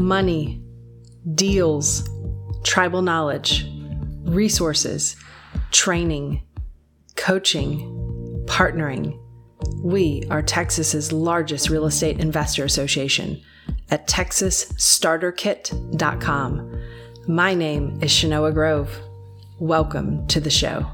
money, deals, tribal knowledge, resources, training, coaching, partnering. We are Texas's largest real estate investor association at TexasStarterKit.com. My name is Shenoah Grove. Welcome to the show.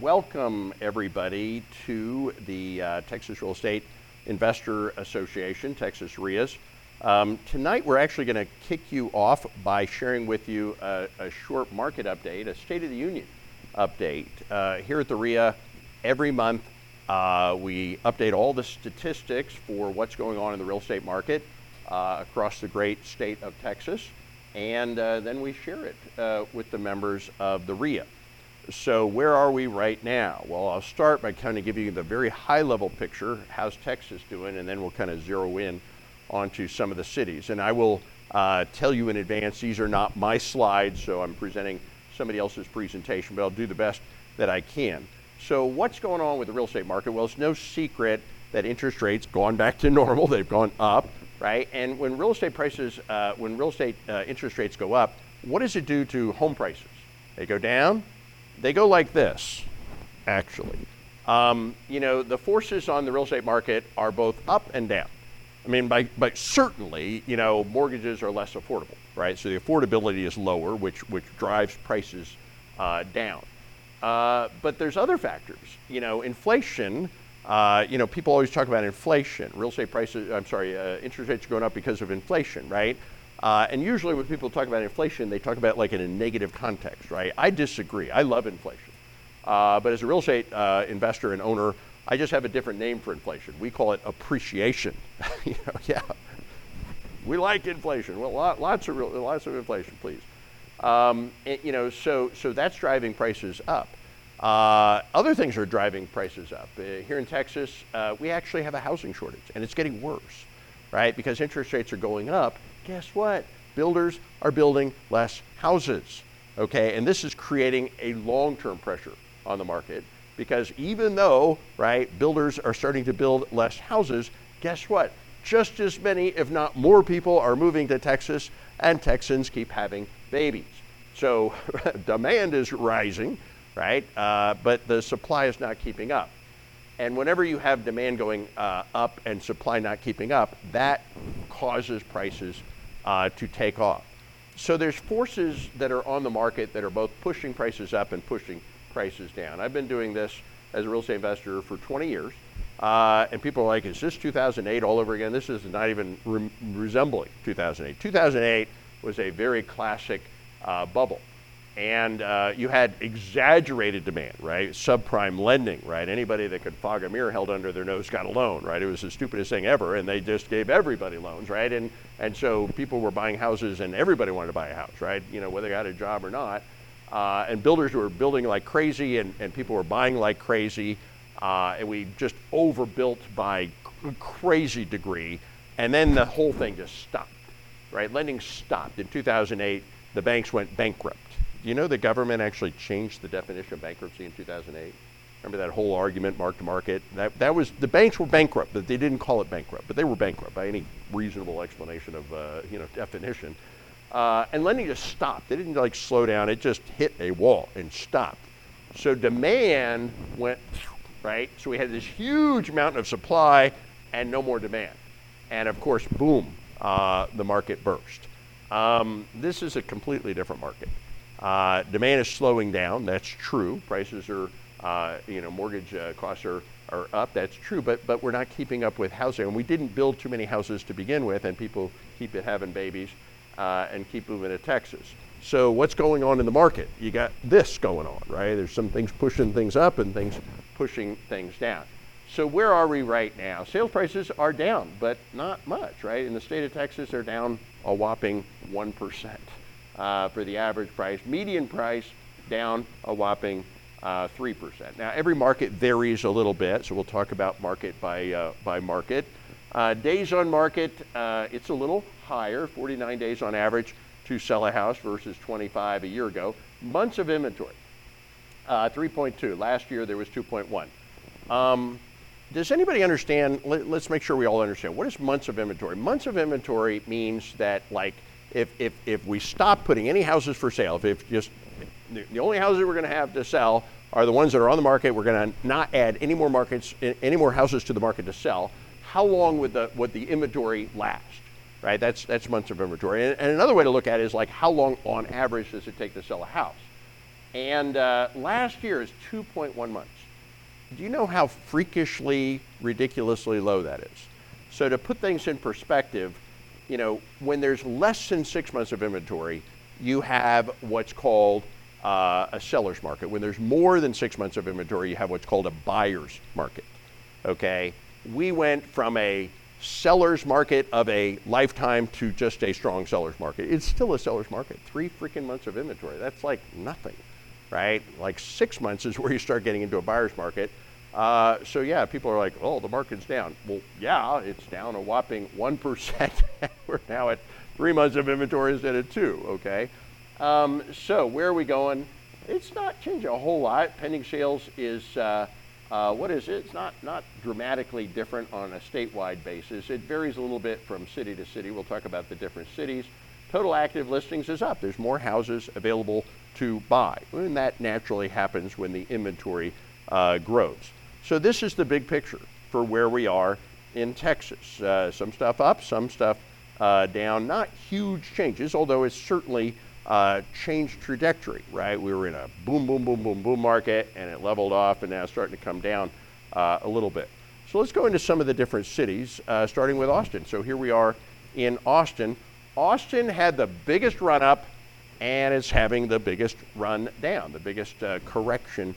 Welcome, everybody, to the Texas Real Estate Investor Association, Texas REIAS. Tonight, we're actually going to kick you off by sharing with you a short market update, a State of the Union update. Here at the REIA, every month, we update all the statistics for what's going on in the real estate market across the great state of Texas, and then we share it with the members of the REIA. So where are we right now? Well, I'll start by kind of giving you the very high-level picture, how's Texas doing, and then we'll kind of zero in onto some of the cities. And I will tell you in advance, these are not my slides, so I'm presenting somebody else's presentation, but I'll do the best that I can. So what's going on with the real estate market? Well, it's no secret that interest rates gone back to normal. They've gone up, right? And when real estate prices, when real estate interest rates go up, what does it do to home prices? They go down. They go like this, actually. You know, the forces on the real estate market are both up and down. I mean, but certainly, you know, mortgages are less affordable, right? So the affordability is lower, which drives prices down. But there's other factors. You know, inflation, you know, people always talk about inflation. Real estate prices, interest rates are going up because of inflation, right? And usually when people talk about inflation, they talk about like in a negative context, right? I disagree. I love inflation. But as a real estate investor and owner, I just have a different name for inflation. We call it appreciation. You know, yeah. We like inflation. Well, lots of inflation, please. You know, so that's driving prices up. Other things are driving prices up. Here in Texas, we actually have a housing shortage, and it's getting worse, right? Because interest rates are going up. Guess what? Builders are building less houses, okay? And this is creating a long-term pressure on the market because even though, right, builders are starting to build less houses, guess what? Just as many, if not more people are moving to Texas, and Texans keep having babies. So demand is rising, right? But the supply is not keeping up. And whenever you have demand going up and supply not keeping up, that causes prices to take off. So there's forces that are on the market that are both pushing prices up and pushing prices down. I've been doing this as a real estate investor for 20 years, and people are like, is this 2008 all over again? This is not even resembling 2008. 2008 was a very classic bubble. And you had exaggerated demand, right? Subprime lending, right? Anybody that could fog a mirror held under their nose got a loan, right? It was the stupidest thing ever, and they just gave everybody loans, right? And so people were buying houses, and everybody wanted to buy a house, right? You know, whether they got a job or not. And builders were building like crazy, and people were buying like crazy, and we just overbuilt by a crazy degree, and then the whole thing just stopped, right? Lending stopped. In 2008, the banks went bankrupt. Do you know the government actually changed the definition of bankruptcy in 2008? Remember that whole argument, mark to market? That was, the banks were bankrupt, but they didn't call it bankrupt, but they were bankrupt by any reasonable explanation of, you know, definition. And lending just stopped. They didn't like slow down, it just hit a wall and stopped. So demand went, right? So we had this huge mountain of supply and no more demand. And of course, boom, the market burst. This is a completely different market. Demand is slowing down, that's true. Prices are, you know, mortgage costs are up, that's true, but we're not keeping up with housing. And we didn't build too many houses to begin with, and people keep having babies and keep moving to Texas. So what's going on in the market? You got this going on, right? There's some things pushing things up and things pushing things down. So where are we right now? Sales prices are down, but not much, right? In the state of Texas, they're down a whopping 1%. For the average price. Median price down a whopping 3%. Now every market varies a little bit, so we'll talk about market by market. Days on market, it's a little higher, 49 days on average to sell a house versus 25 a year ago. Months of inventory, 3.2. Last year there was 2.1. Does anybody understand, let's make sure we all understand, what is months of inventory? Months of inventory means that, like, if we stop putting any houses for sale, the only houses we're gonna have to sell are the ones that are on the market, we're gonna not add any more markets, any more houses to the market to sell, how long would the inventory last, right? That's months of inventory. And another way to look at it is, like, how long on average does it take to sell a house? And last year is 2.1 months. Do you know how freakishly, ridiculously low that is? So to put things in perspective, you know, when there's less than 6 months of inventory, you have what's called a seller's market. When there's more than 6 months of inventory, you have what's called a buyer's market, okay? We went from a seller's market of a lifetime to just a strong seller's market. It's still a seller's market, 3 freaking months of inventory. That's like nothing, right? Like 6 months is where you start getting into a buyer's market. So yeah, people are like, oh, the market's down. Well, yeah, it's down a whopping 1%. We're now at 3 months of inventory instead of 2, okay? So where are we going? It's not changing a whole lot. Pending sales is, what is it? It's not dramatically different on a statewide basis. It varies a little bit from city to city. We'll talk about the different cities. Total active listings is up. There's more houses available to buy. And that naturally happens when the inventory grows. So this is the big picture for where we are in Texas. Some stuff up, some stuff down. Not huge changes, although it's certainly changed trajectory, right? We were in a boom, boom, boom, boom, boom market, and it leveled off, and now it's starting to come down a little bit. So let's go into some of the different cities, starting with Austin. So here we are in Austin. Austin had the biggest run up, and it's having the biggest run down, the biggest correction,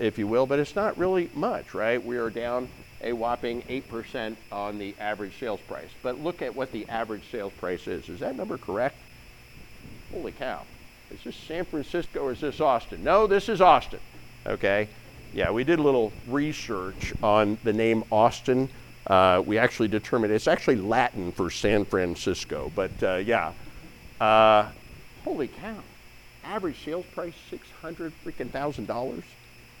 if you will, but it's not really much, right? We are down a whopping 8% on the average sales price. But look at what the average sales price is. Is that number correct? Holy cow. Is this San Francisco or is this Austin? No, this is Austin, okay? Yeah, we did a little research on the name Austin. We actually determined it's actually Latin for San Francisco, but yeah. Holy cow. Average sales price, $600,000.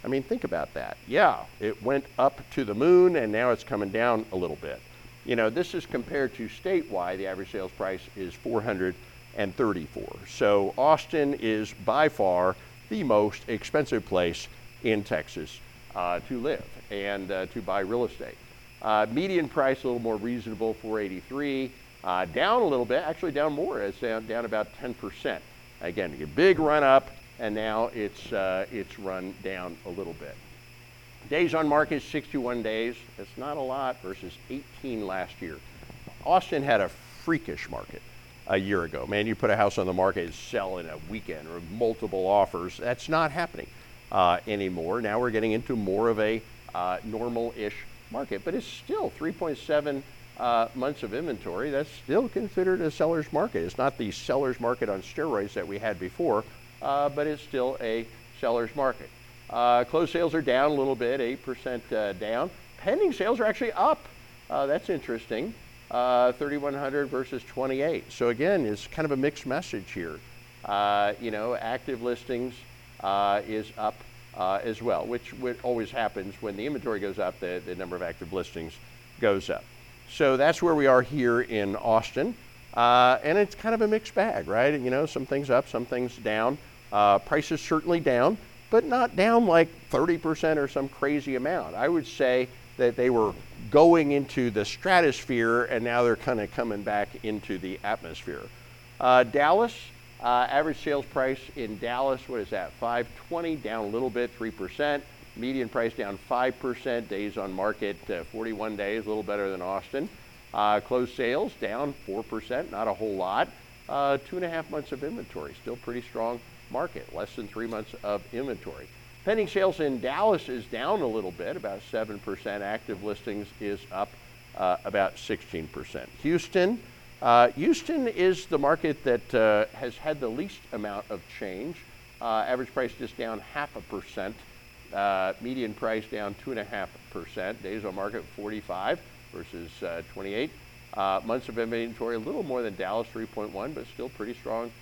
I mean, think about that. Yeah, it went up to the moon and now it's coming down a little bit. You know, this is compared to statewide, the average sales price is $434. So Austin is by far the most expensive place in Texas to live and to buy real estate. Median price a little more reasonable, $483. Down a little bit, actually down more. It's down about 10%. Again, a big run up, and now it's run down a little bit. Days on market, 61 days. That's not a lot versus 18 last year. Austin had a freakish market a year ago. Man, you put a house on the market and sell in a weekend or multiple offers. That's not happening anymore. Now we're getting into more of a normal-ish market, but it's still 3.7 months of inventory. That's still considered a seller's market. It's not the seller's market on steroids that we had before, but it's still a seller's market. Closed sales are down a little bit, 8% down. Pending sales are actually up. That's interesting. 3,100 versus 28. So again, it's kind of a mixed message here. You know, active listings is up as well, which always happens when the inventory goes up, the number of active listings goes up. So that's where we are here in Austin. And it's kind of a mixed bag, right? You know, some things up, some things down. Prices certainly down, but not down like 30% or some crazy amount. I would say that they were going into the stratosphere and now they're kind of coming back into the atmosphere. Dallas, average sales price in Dallas, what is that? $520, down a little bit, 3%. Median price down 5%. Days on market, 41 days, a little better than Austin. Closed sales down 4%, not a whole lot. 2.5 months of inventory, still pretty strong market, less than 3 months of inventory. Pending sales in Dallas is down a little bit, about 7%. Active listings is up about 16%. Houston, Houston is the market that has had the least amount of change. Average price just down 0.5%. Median price down 2.5%. Days on market 45 versus 28. Months of inventory a little more than Dallas, 3.1, but still pretty strong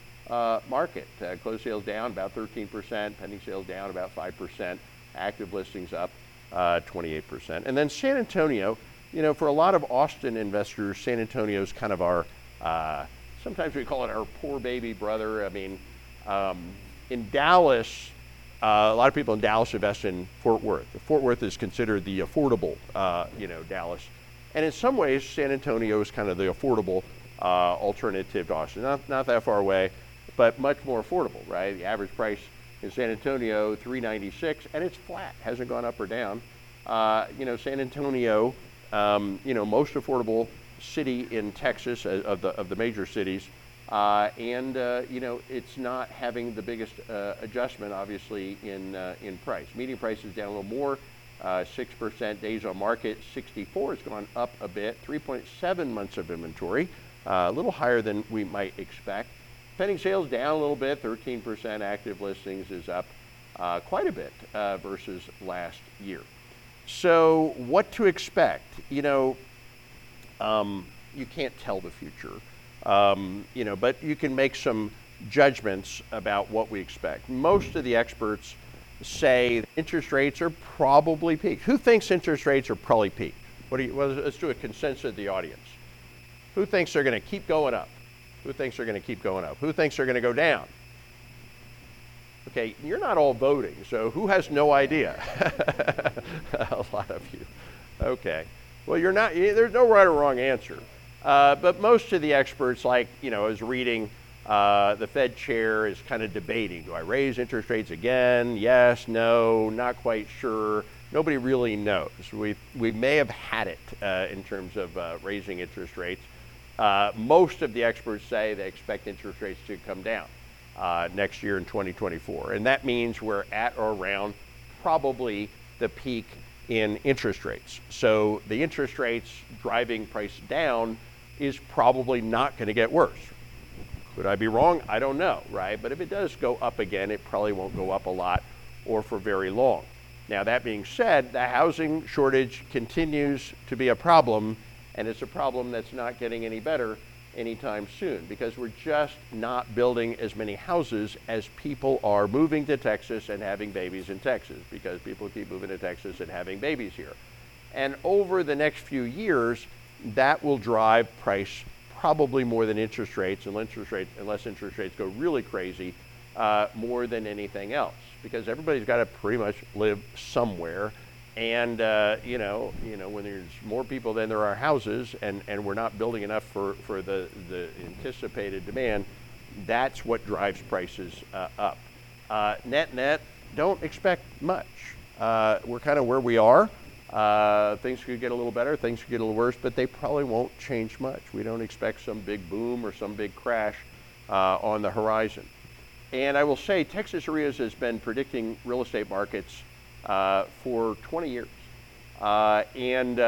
market. Closed sales down about 13%, pending sales down about 5%, active listings up 28%. And then San Antonio, you know, for a lot of Austin investors, San Antonio's kind of our, sometimes we call it our poor baby brother. I mean, in Dallas, a lot of people in Dallas invest in Fort Worth. Fort Worth is considered the affordable, you know, Dallas. And in some ways, San Antonio is kind of the affordable alternative to Austin. Not that far away, but much more affordable, right? The average price in San Antonio, $396, and it's flat, hasn't gone up or down. You know, San Antonio, you know, most affordable city in Texas of the major cities, and you know, it's not having the biggest adjustment, obviously, in price. Median price is down a little more, 6%. Days on market, 64, has gone up a bit, 3.7 months of inventory, a little higher than we might expect. Pending sales down a little bit, 13%. Active listings is up quite a bit versus last year. So what to expect? You know, you can't tell the future, you know, but you can make some judgments about what we expect. Most of the experts say interest rates are probably peaked. Who thinks interest rates are probably peaked? Well, let's do a consensus of the audience. Who thinks they're going to keep going up? Who thinks they're going to keep going up? Who thinks they're going to go down? Okay, you're not all voting, so who has no idea? A lot of you. Okay, well, you're not, there's no right or wrong answer. But most of the experts, like, you know, I was reading, the Fed chair is kind of debating, do I raise interest rates again? Yes, no, not quite sure. Nobody really knows. We may have had it in terms of raising interest rates. Most of the experts say they expect interest rates to come down next year in 2024. And that means we're at or around probably the peak in interest rates. So the interest rates driving price down is probably not going to get worse. Could I be wrong? I don't know, right? But if it does go up again, it probably won't go up a lot or for very long. Now, that being said, the housing shortage continues to be a problem. And it's a problem that's not getting any better anytime soon, because we're just not building as many houses as people are moving to Texas and having babies in Texas, because people keep moving to Texas and having babies here. And over the next few years, that will drive price probably more than interest rates, unless interest rates go really crazy, more than anything else, because everybody's got to pretty much live somewhere. And you know, when there's more people than there are houses, and we're not building enough for the anticipated demand, that's what drives prices up. Net, don't expect much. We're kind of where we are. Things could get a little better, things could get a little worse, but they probably won't change much. We don't expect some big boom or some big crash on the horizon. And I will say, Texas REIAs has been predicting real estate markets for 20 years. And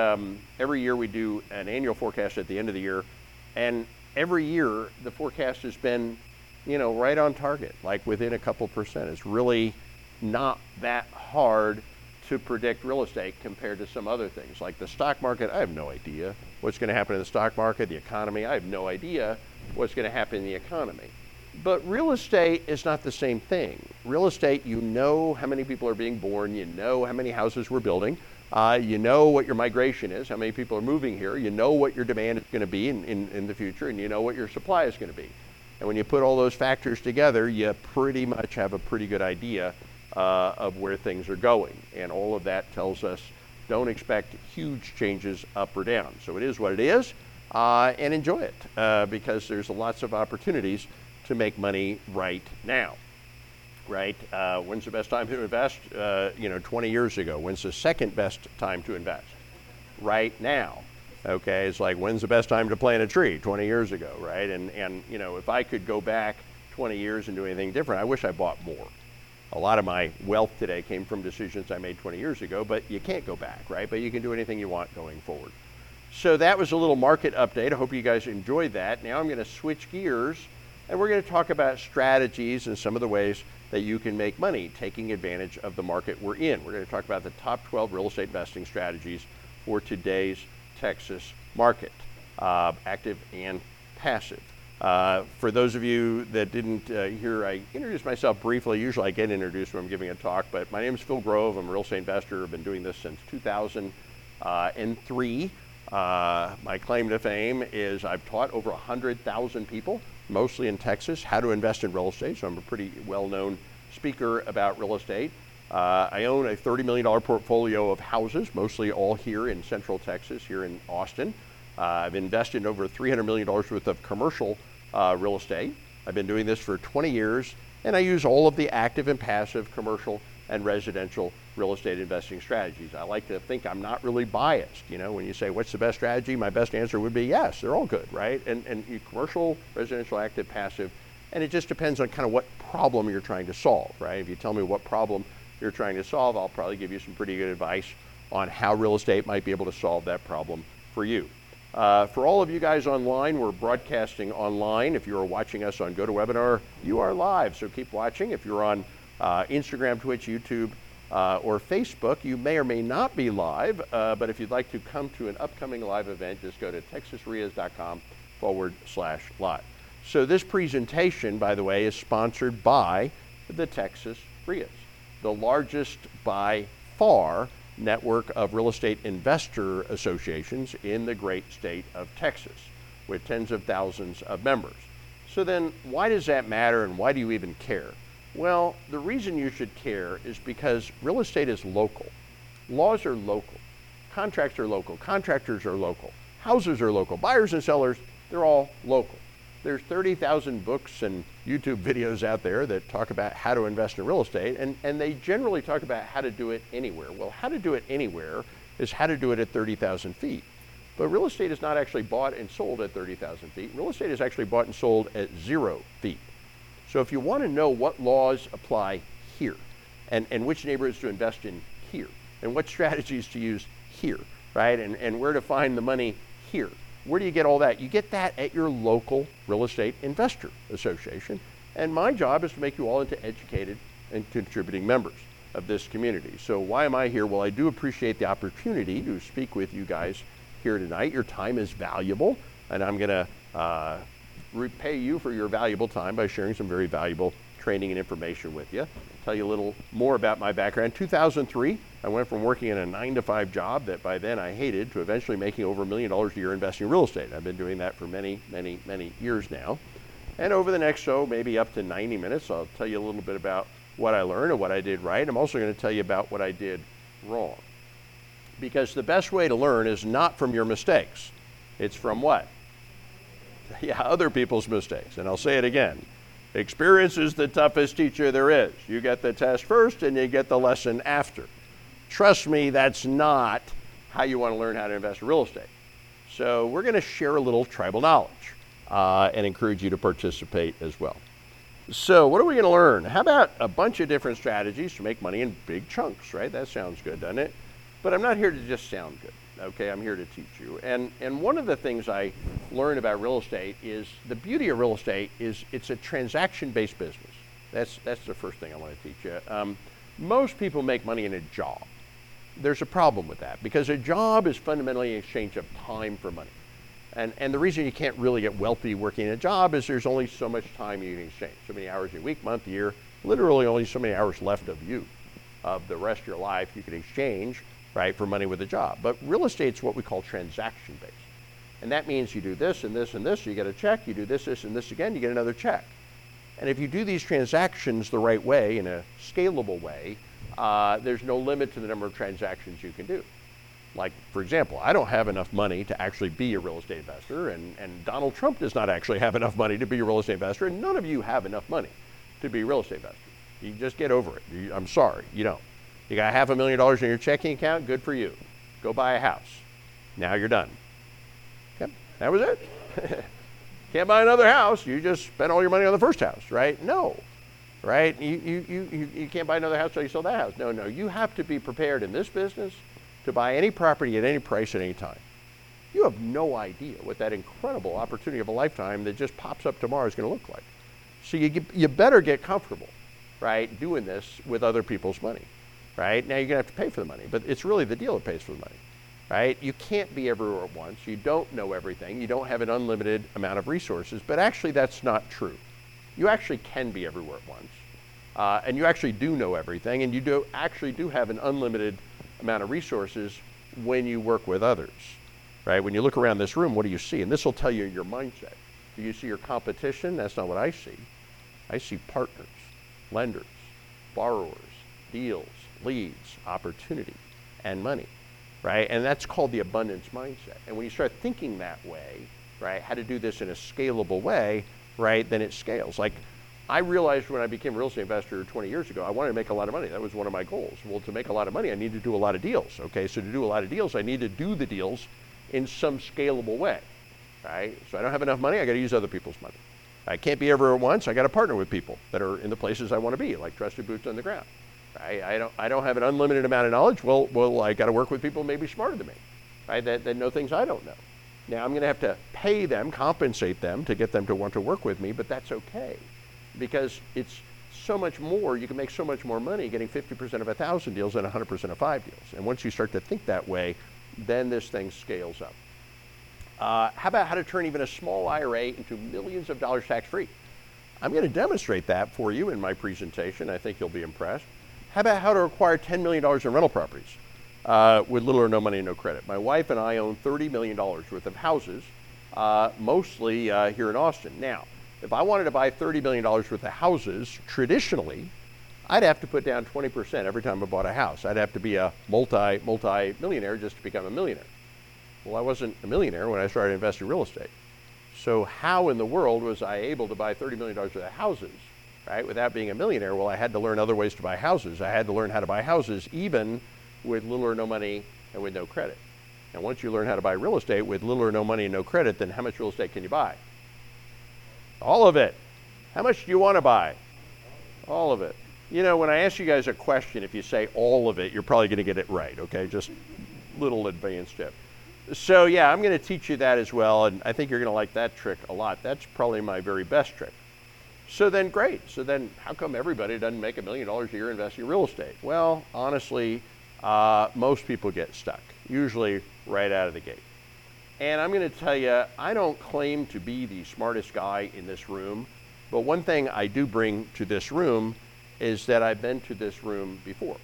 every year we do an annual forecast at the end of the year. And every year the forecast has been, you know, right on target, like within a couple percent. It's really not that hard to predict real estate compared to some other things like the stock market. I have no idea what's going to happen in the stock market, the economy. I have no idea what's going to happen in the economy. But real estate is not the same thing. Real estate, you know how many people are being born, you know how many houses we're building, you know what your migration is, how many people are moving here, you know what your demand is going to be in the future, and you know what your supply is going to be. And when you put all those factors together, you pretty much have a pretty good idea of where things are going. And all of that tells us don't expect huge changes up or down. So it is what it is, and enjoy it, because there's lots of opportunities to make money right now, right? When's the best time to invest? You know, 20 years ago. When's the second best time to invest? Right now. Okay, it's like, when's the best time to plant a tree? 20 years ago, right? And you know, if I could go back 20 years and do anything different, I wish I bought more. A lot of my wealth today came from decisions I made 20 years ago, but you can't go back, right? But you can do anything you want going forward. So that was a little market update. I hope you guys enjoyed that. Now I'm going to switch gears, and we're going to talk about strategies and some of the ways that you can make money taking advantage of the market we're in. We're going to talk about the top 12 real estate investing strategies for today's Texas market, active and passive. For those of you that didn't hear, I introduced myself briefly. Usually I get introduced when I'm giving a talk, but my name is Phill Grove. I'm a real estate investor. I've been doing this since 2003. My claim to fame is I've taught over 100,000 people, mostly in Texas, how to invest in real estate. So I'm a pretty well-known speaker about real estate. I own a $30 million portfolio of houses, mostly all here in Central Texas, here in Austin. I've invested in over $300 million worth of commercial real estate. I've been doing this for 20 years, and I use all of the active and passive commercial and residential real estate investing strategies. I like to think I'm not really biased. You know, when you say, what's the best strategy? My best answer would be yes, they're all good, right? And commercial, residential, active, passive, and it just depends on kind of what problem you're trying to solve, right? If you tell me what problem you're trying to solve, I'll probably give you some pretty good advice on how real estate might be able to solve that problem for you. For all of you guys online, we're broadcasting online. If you're watching us on GoToWebinar, you are live, so keep watching. If you're on Instagram, Twitch, YouTube, or Facebook, you may or may not be live, but if you'd like to come to an upcoming live event, just go to texasreas.com/live. So this presentation, by the way, is sponsored by the Texas Reas, the largest by far network of real estate investor associations in the great state of Texas, with tens of thousands of members. So then why does that matter, and why do you even care? Well, the reason you should care is because real estate is local. Laws are local. Contracts are local. Contractors are local. Houses are local. Buyers and sellers, they're all local. There's 30,000 books and YouTube videos out there that talk about how to invest in real estate, and they generally talk about how to do it anywhere. Well, how to do it anywhere is how to do it at 30,000 feet. But real estate is not actually bought and sold at 30,000 feet. Real estate is actually bought and sold at 0 feet. So if you want to know what laws apply here, and which neighborhoods to invest in here, and what strategies to use here, right, and where to find the money here, where do you get all that? You get that at your local real estate investor association. And my job is to make you all into educated and contributing members of this community. So why am I here? Well, I do appreciate the opportunity to speak with you guys here tonight. Your time is valuable, and I'm gonna repay you for your valuable time by sharing some very valuable training and information with you. I'll tell you a little more about my background. 2003, I went from working in a 9-to-5 job that by then I hated to eventually making over $1 million a year investing in real estate. I've been doing that for many years now. And over the next maybe up to 90 minutes, I'll tell you a little bit about what I learned and what I did right. I'm also going to tell you about what I did wrong. Because the best way to learn is not from your mistakes. It's from what? Yeah, other people's mistakes. And I'll say it again. Experience is the toughest teacher there is. You get the test first and you get the lesson after. Trust me, that's not how you want to learn how to invest in real estate. So we're going to share a little tribal knowledge and encourage you to participate as well. So what are we going to learn? How about a bunch of different strategies to make money in big chunks, right? That sounds good, doesn't it? But I'm not here to just sound good. Okay, I'm here to teach you. And one of the things I learned about real estate is the beauty of real estate is it's a transaction-based business. That's the first thing I want to teach you. Most people make money in a job. There's a problem with that because a job is fundamentally an exchange of time for money. And the reason you can't really get wealthy working in a job is there's only so much time you can exchange. So many hours a week, month, year, literally only so many hours left of you, of the rest of your life you can exchange, right, for money with a job. But real estate's what we call transaction-based. And that means you do this and this and this, you get a check, you do this, this, and this again, you get another check. And if you do these transactions the right way, in a scalable way, there's no limit to the number of transactions you can do. Like, for example, I don't have enough money to actually be a real estate investor, and Donald Trump does not actually have enough money to be a real estate investor, and none of you have enough money to be a real estate investor. You just get over it. I'm sorry, you don't. You got $500,000 in your checking account, good for you. Go buy a house. Now you're done. Yep, that was it. Can't buy another house, you just spent all your money on the first house, right? No, right? You can't buy another house till you sell that house. No, you have to be prepared in this business to buy any property at any price at any time. You have no idea what that incredible opportunity of a lifetime that just pops up tomorrow is gonna look like. So you better get comfortable, right, doing this with other people's money. Right? Now you're gonna have to pay for the money, but it's really the deal that pays for the money. right? You can't be everywhere at once. You don't know everything. You don't have an unlimited amount of resources, but actually that's not true. You actually can be everywhere at once. And you actually do know everything, and you do actually do have an unlimited amount of resources when you work with others, right? When you look around this room, what do you see? And this will tell you your mindset. Do you see your competition? That's not what I see. I see partners, lenders, borrowers, deals, leads, opportunity, and money, right? And that's called the abundance mindset. And when you start thinking that way, right, how to do this in a scalable way, right, then it scales. Like, I realized when I became a real estate investor 20 years ago, I wanted to make a lot of money. That was one of my goals. Well, to make a lot of money, I need to do a lot of deals, okay? So to do a lot of deals, I need to do the deals in some scalable way, right? So I don't have enough money, I gotta use other people's money. I can't be everywhere at once, I gotta partner with people that are in the places I wanna be, like trusted boots on the ground, right? I don't have an unlimited amount of knowledge, well, I gotta work with people maybe smarter than me, right? That know things I don't know. Now I'm gonna have to pay them, compensate them to get them to want to work with me, but that's okay. Because it's so much more, you can make so much more money getting 50% of 1,000 deals than 100% of 5 deals. And once you start to think that way, then this thing scales up. How about how to turn even a small IRA into millions of dollars tax-free? I'm gonna demonstrate that for you in my presentation. I think you'll be impressed. How about how to acquire $10 million in rental properties with little or no money and no credit? My wife and I own $30 million worth of houses, mostly here in Austin. Now, if I wanted to buy $30 million worth of houses, traditionally, I'd have to put down 20% every time I bought a house. I'd have to be a multi-millionaire just to become a millionaire. Well, I wasn't a millionaire when I started investing in real estate. So how in the world was I able to buy $30 million worth of houses, right, without being a millionaire? Well, I had to learn other ways to buy houses. I had to learn how to buy houses even with little or no money and with no credit. And once you learn how to buy real estate with little or no money and no credit, then how much real estate can you buy? All of it. How much do you want to buy? All of it. You know, when I ask you guys a question, if you say all of it, you're probably going to get it right, okay? Just little advanced tip. So yeah, I'm going to teach you that as well, and I think you're going to like that trick a lot. That's probably my very best trick. So then, great. So then, how come everybody doesn't make $1 million a year investing in real estate? Well, honestly, most people get stuck, usually right out of the gate. And I'm gonna tell you, I don't claim to be the smartest guy in this room, but one thing I do bring to this room is that I've been to this room before.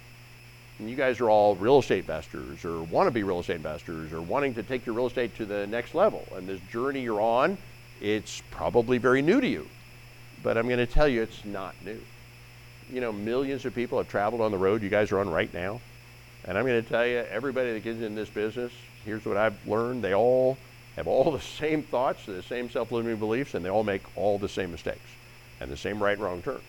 And you guys are all real estate investors or wanna be real estate investors or wanting to take your real estate to the next level. And this journey you're on, it's probably very new to you, but I'm gonna tell you it's not new. You know, millions of people have traveled on the road you guys are on right now. And I'm gonna tell you, everybody that gets in this business, here's what I've learned, they all have all the same thoughts, the same self-limiting beliefs, and they all make all the same mistakes and the same right and wrong turns.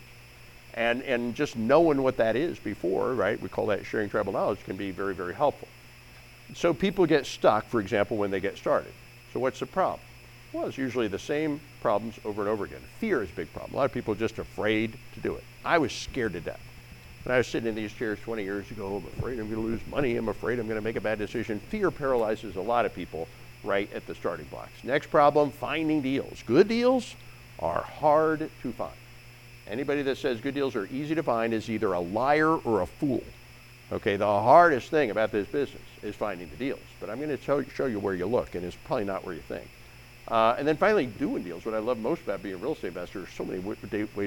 And just knowing what that is before, right, we call that sharing tribal knowledge, can be very, very helpful. So people get stuck, for example, when they get started. So what's the problem? Well, it's usually the same problems over and over again. Fear is a big problem. A lot of people are just afraid to do it. I was scared to death. When I was sitting in these chairs 20 years ago, I'm afraid I'm gonna lose money, I'm afraid I'm gonna make a bad decision. Fear paralyzes a lot of people right at the starting blocks. Next problem, finding deals. Good deals are hard to find. Anybody that says good deals are easy to find is either a liar or a fool. Okay, the hardest thing about this business is finding the deals, but I'm gonna show you where you look, and it's probably not where you think. And then finally, doing deals. What I love most about being a real estate investor, there's so many ways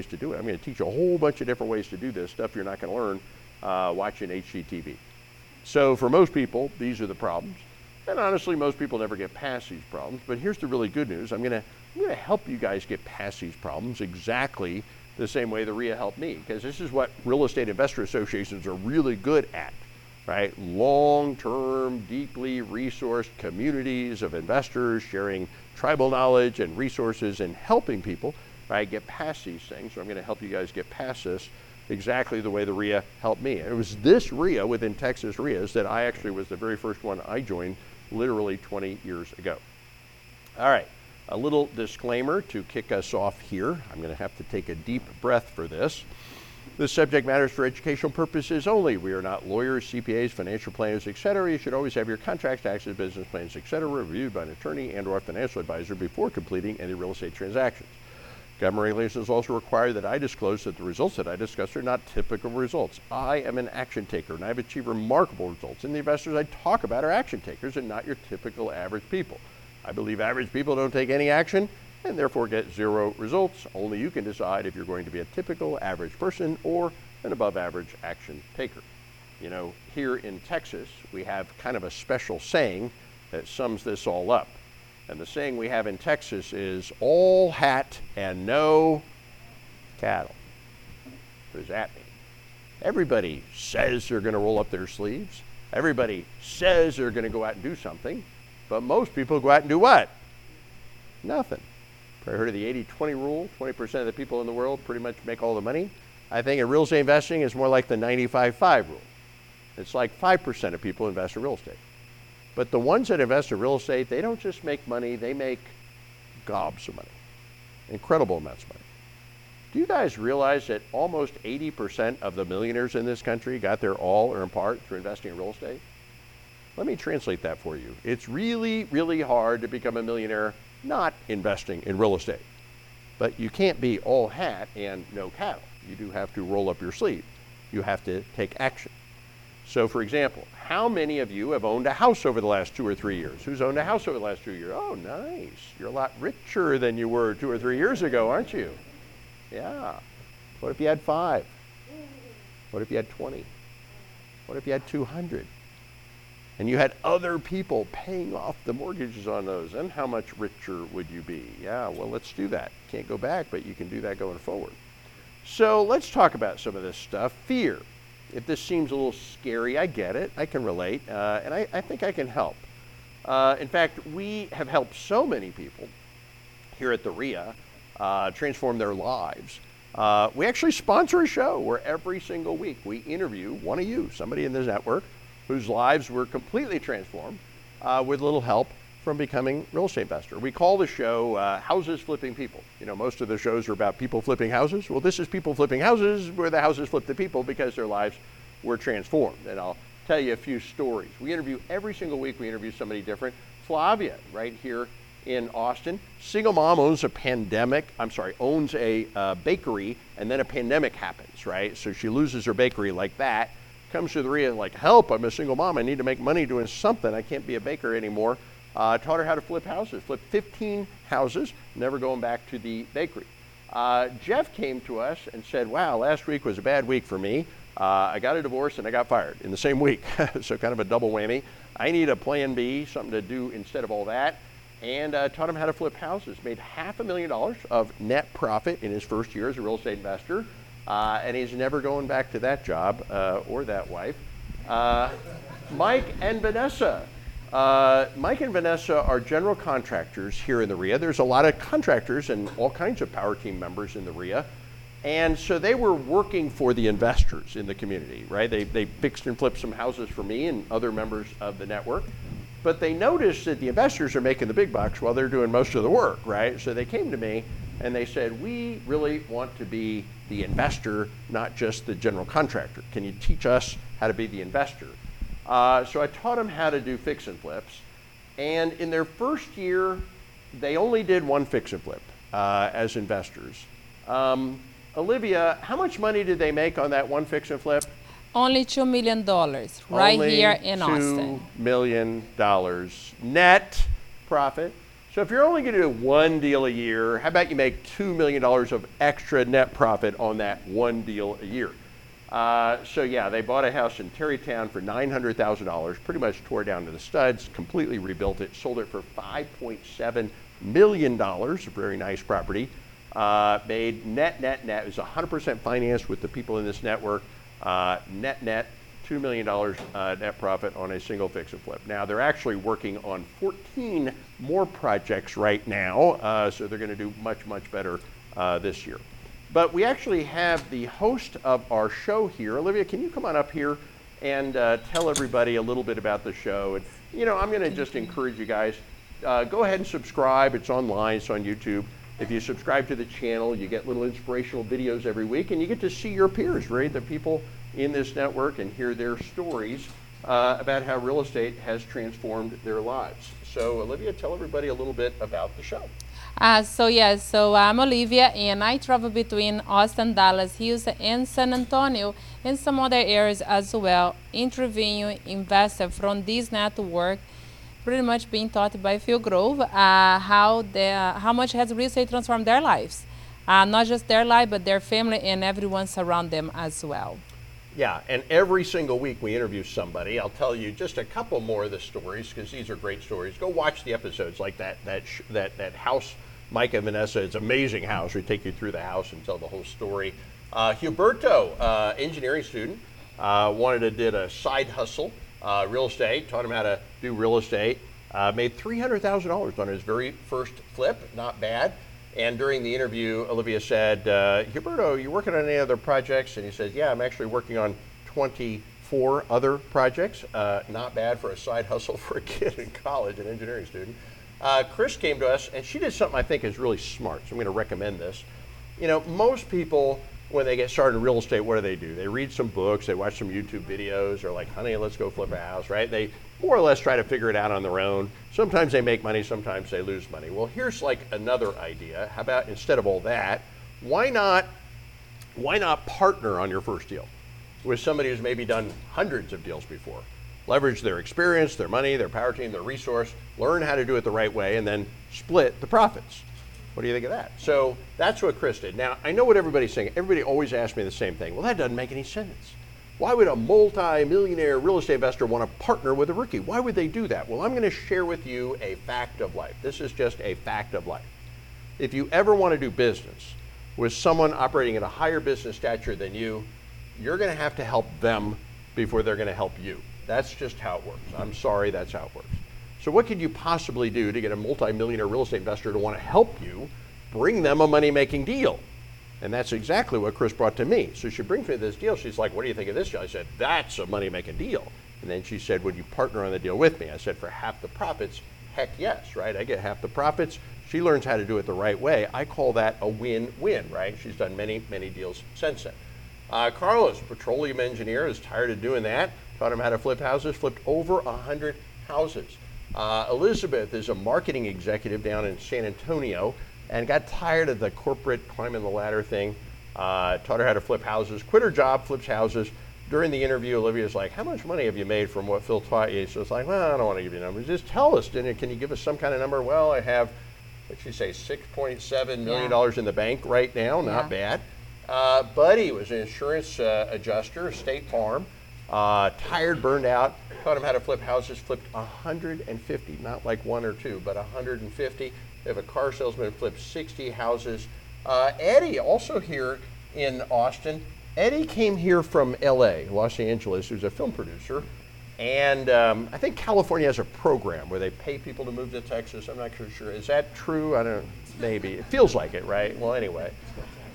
to do it. I'm gonna teach you a whole bunch of different ways to do this, stuff you're not gonna learn watching HGTV. So for most people, these are the problems. And honestly, most people never get past these problems, but here's the really good news. I'm gonna help you guys get past these problems exactly the same way the RIA helped me, because this is what real estate investor associations are really good at, right? Long-term, deeply resourced communities of investors sharing tribal knowledge and resources and helping people, right, get past these things. So I'm gonna help you guys get past this exactly the way the RIA helped me. It was this RIA within Texas RIAs that I actually was the very first one I joined literally 20 years ago. All right, a little disclaimer to kick us off here. I'm gonna have to take a deep breath for this. The subject matters for educational purposes only. We are not lawyers, CPAs, financial planners, etc. You should always have your contracts, taxes, business plans, etc. reviewed by an attorney and/or financial advisor before completing any real estate transactions. Government regulations also require that I disclose that the results that I discuss are not typical results. I am an action taker, and I've achieved remarkable results, and the investors I talk about are action takers and not your typical average people. I believe average people don't take any action and therefore get zero results. Only you can decide if you're going to be a typical average person or an above average action taker. You know, here in Texas, we have kind of a special saying that sums this all up. And the saying we have in Texas is all hat and no cattle. What does that mean? Everybody says they're going to roll up their sleeves. Everybody says they're going to go out and do something. But most people go out and do what? Nothing. Probably heard of the 80-20 rule. 20% of the people in the world pretty much make all the money. I think in real estate investing, it's more like the 95-5 rule. It's like 5% of people invest in real estate. But the ones that invest in real estate, they don't just make money, they make gobs of money, incredible amounts of money. Do you guys realize that almost 80% of the millionaires in this country got their all or in part through investing in real estate? Let me translate that for you. It's really, really hard to become a millionaire not investing in real estate. But you can't be all hat and no cattle. You do have to roll up your sleeve. You have to take action. So for example, how many of you have owned a house over the last 2 or 3 years? Who's owned a house over the last 2 years? Oh, nice. You're a lot richer than you were 2 or 3 years ago, aren't you? Yeah. What if you had 5? What if you had 20? What if you had 200? And you had other people paying off the mortgages on those, and how much richer would you be? Yeah, well, let's do that. Can't go back, but you can do that going forward. So let's talk about some of this stuff. Fear. If this seems a little scary, I get it. I can relate, and I think I can help. In fact, we have helped so many people here at the RIA transform their lives. We actually sponsor a show where every single week we interview one of you, somebody in this network, whose lives were completely transformed with little help from becoming real estate investor. We call the show Houses Flipping People. You know, most of the shows are about people flipping houses. Well, this is people flipping houses where the houses flip to people because their lives were transformed. And I'll tell you a few stories. We interview every single week, we interview somebody different. Flavia, right here in Austin, single mom, owns a bakery, and then a pandemic happens, right? So she loses her bakery like that, comes to the RIA like, help, I'm a single mom, I need to make money doing something, I can't be a baker anymore. Taught her how to flip houses, flipped 15 houses, never going back to the bakery. Jeff came to us and said, wow, last week was a bad week for me. I got a divorce and I got fired in the same week. So kind of a double whammy. I need a plan B, something to do instead of all that. And taught him how to flip houses. Made $500,000 of net profit in his first year as a real estate investor. And he's never going back to that job or that wife. Mike and Vanessa. Mike and Vanessa are general contractors here in the RIA. There's a lot of contractors and all kinds of power team members in the RIA. And so they were working for the investors in the community, right? They fixed and flipped some houses for me and other members of the network. But they noticed that the investors are making the big bucks while they're doing most of the work, right? So they came to me and they said, we really want to be the investor, not just the general contractor. Can you teach us how to be the investor? So I taught them how to do fix and flips, and in their first year, they only did one fix and flip as investors. Olivia, how much money did they make on that one fix and flip? Only $2 million, right here in Austin. $2 million net profit. So if you're only going to do one deal a year, how about you make $2 million of extra net profit on that one deal a year? So yeah, they bought a house in Terrytown for $900,000, pretty much tore down to the studs, completely rebuilt it, sold it for $5.7 million, a very nice property. Made net, it was 100% financed with the people in this network, net, $2 million net profit on a single fix and flip. Now they're actually working on 14 more projects right now, so they're gonna do much, much better this year. But we actually have the host of our show here. Olivia, can you come on up here and tell everybody a little bit about the show? And you know, I'm gonna just encourage you guys, go ahead and subscribe. It's online, it's on YouTube. If you subscribe to the channel, you get little inspirational videos every week and you get to see your peers, right? The people in this network, and hear their stories about how real estate has transformed their lives. So Olivia, tell everybody a little bit about the show. So I'm Olivia, and I travel between Austin, Dallas, Houston, and San Antonio, and some other areas as well, interviewing investors from this network, pretty much being taught by Phill Grove how much has real estate transformed their lives. Not just their life, but their family and everyone around them as well. Yeah, and every single week we interview somebody. I'll tell you just a couple more of the stories, because these are great stories. Go watch the episodes, like that house, Mike and Vanessa, it's an amazing house. We take you through the house and tell the whole story. Huberto, engineering student, did a side hustle, real estate, taught him how to do real estate, made $300,000 on his very first flip, not bad. And during the interview, Olivia said, Huberto, you working on any other projects? And he says, yeah, I'm actually working on 24 other projects. Not bad for a side hustle for a kid in college, an engineering student. Chris came to us, and she did something I think is really smart, so I'm going to recommend this. You know, most people, when they get started in real estate, what do? They read some books, they watch some YouTube videos, or like, honey, let's go flip a house, right? They more or less try to figure it out on their own. Sometimes they make money, sometimes they lose money. Well, here's like another idea. How about instead of all that, why not partner on your first deal with somebody who's maybe done hundreds of deals before? Leverage their experience, their money, their power team, their resource, learn how to do it the right way, and then split the profits. What do you think of that? So that's what Chris did. Now, I know what everybody's saying. Everybody always asks me the same thing. Well, that doesn't make any sense. Why would a multi-millionaire real estate investor want to partner with a rookie? Why would they do that? Well, I'm going to share with you a fact of life. This is just a fact of life. If you ever want to do business with someone operating at a higher business stature than you, you're going to have to help them before they're going to help you. That's just how it works. I'm sorry, that's how it works. So what could you possibly do to get a multi-millionaire real estate investor to want to help you bring them a money-making deal? And that's exactly what Chris brought to me. So she brings me this deal. She's like, what do you think of this deal? I said, that's a money-making deal. And then she said, would you partner on the deal with me? I said, for half the profits, heck yes, right? I get half the profits. She learns how to do it the right way. I call that a win-win, right? She's done many, many deals since then. Carlos, petroleum engineer, is tired of doing that. Taught him how to flip houses, flipped over 100 houses. Elizabeth is a marketing executive down in San Antonio and got tired of the corporate climbing the ladder thing. Taught her how to flip houses, quit her job, flips houses. During the interview, Olivia's like, how much money have you made from what Phill taught you? So it's like, well, I don't want to give you numbers. Just tell us, can you give us some kind of number? Well, I have, what'd she say, $6.7 million in the bank right now, not bad. Buddy was an insurance adjuster, State Farm, tired, burned out. Taught him how to flip houses, flipped 150, not like one or two, but 150. They have a car salesman who flipped 60 houses. Eddie, also here in Austin. Eddie came here from LA, Los Angeles, who's a film producer. And I think California has a program where they pay people to move to Texas. I'm not sure. Is that true? I don't know. Maybe. It feels like it, right? Well, anyway.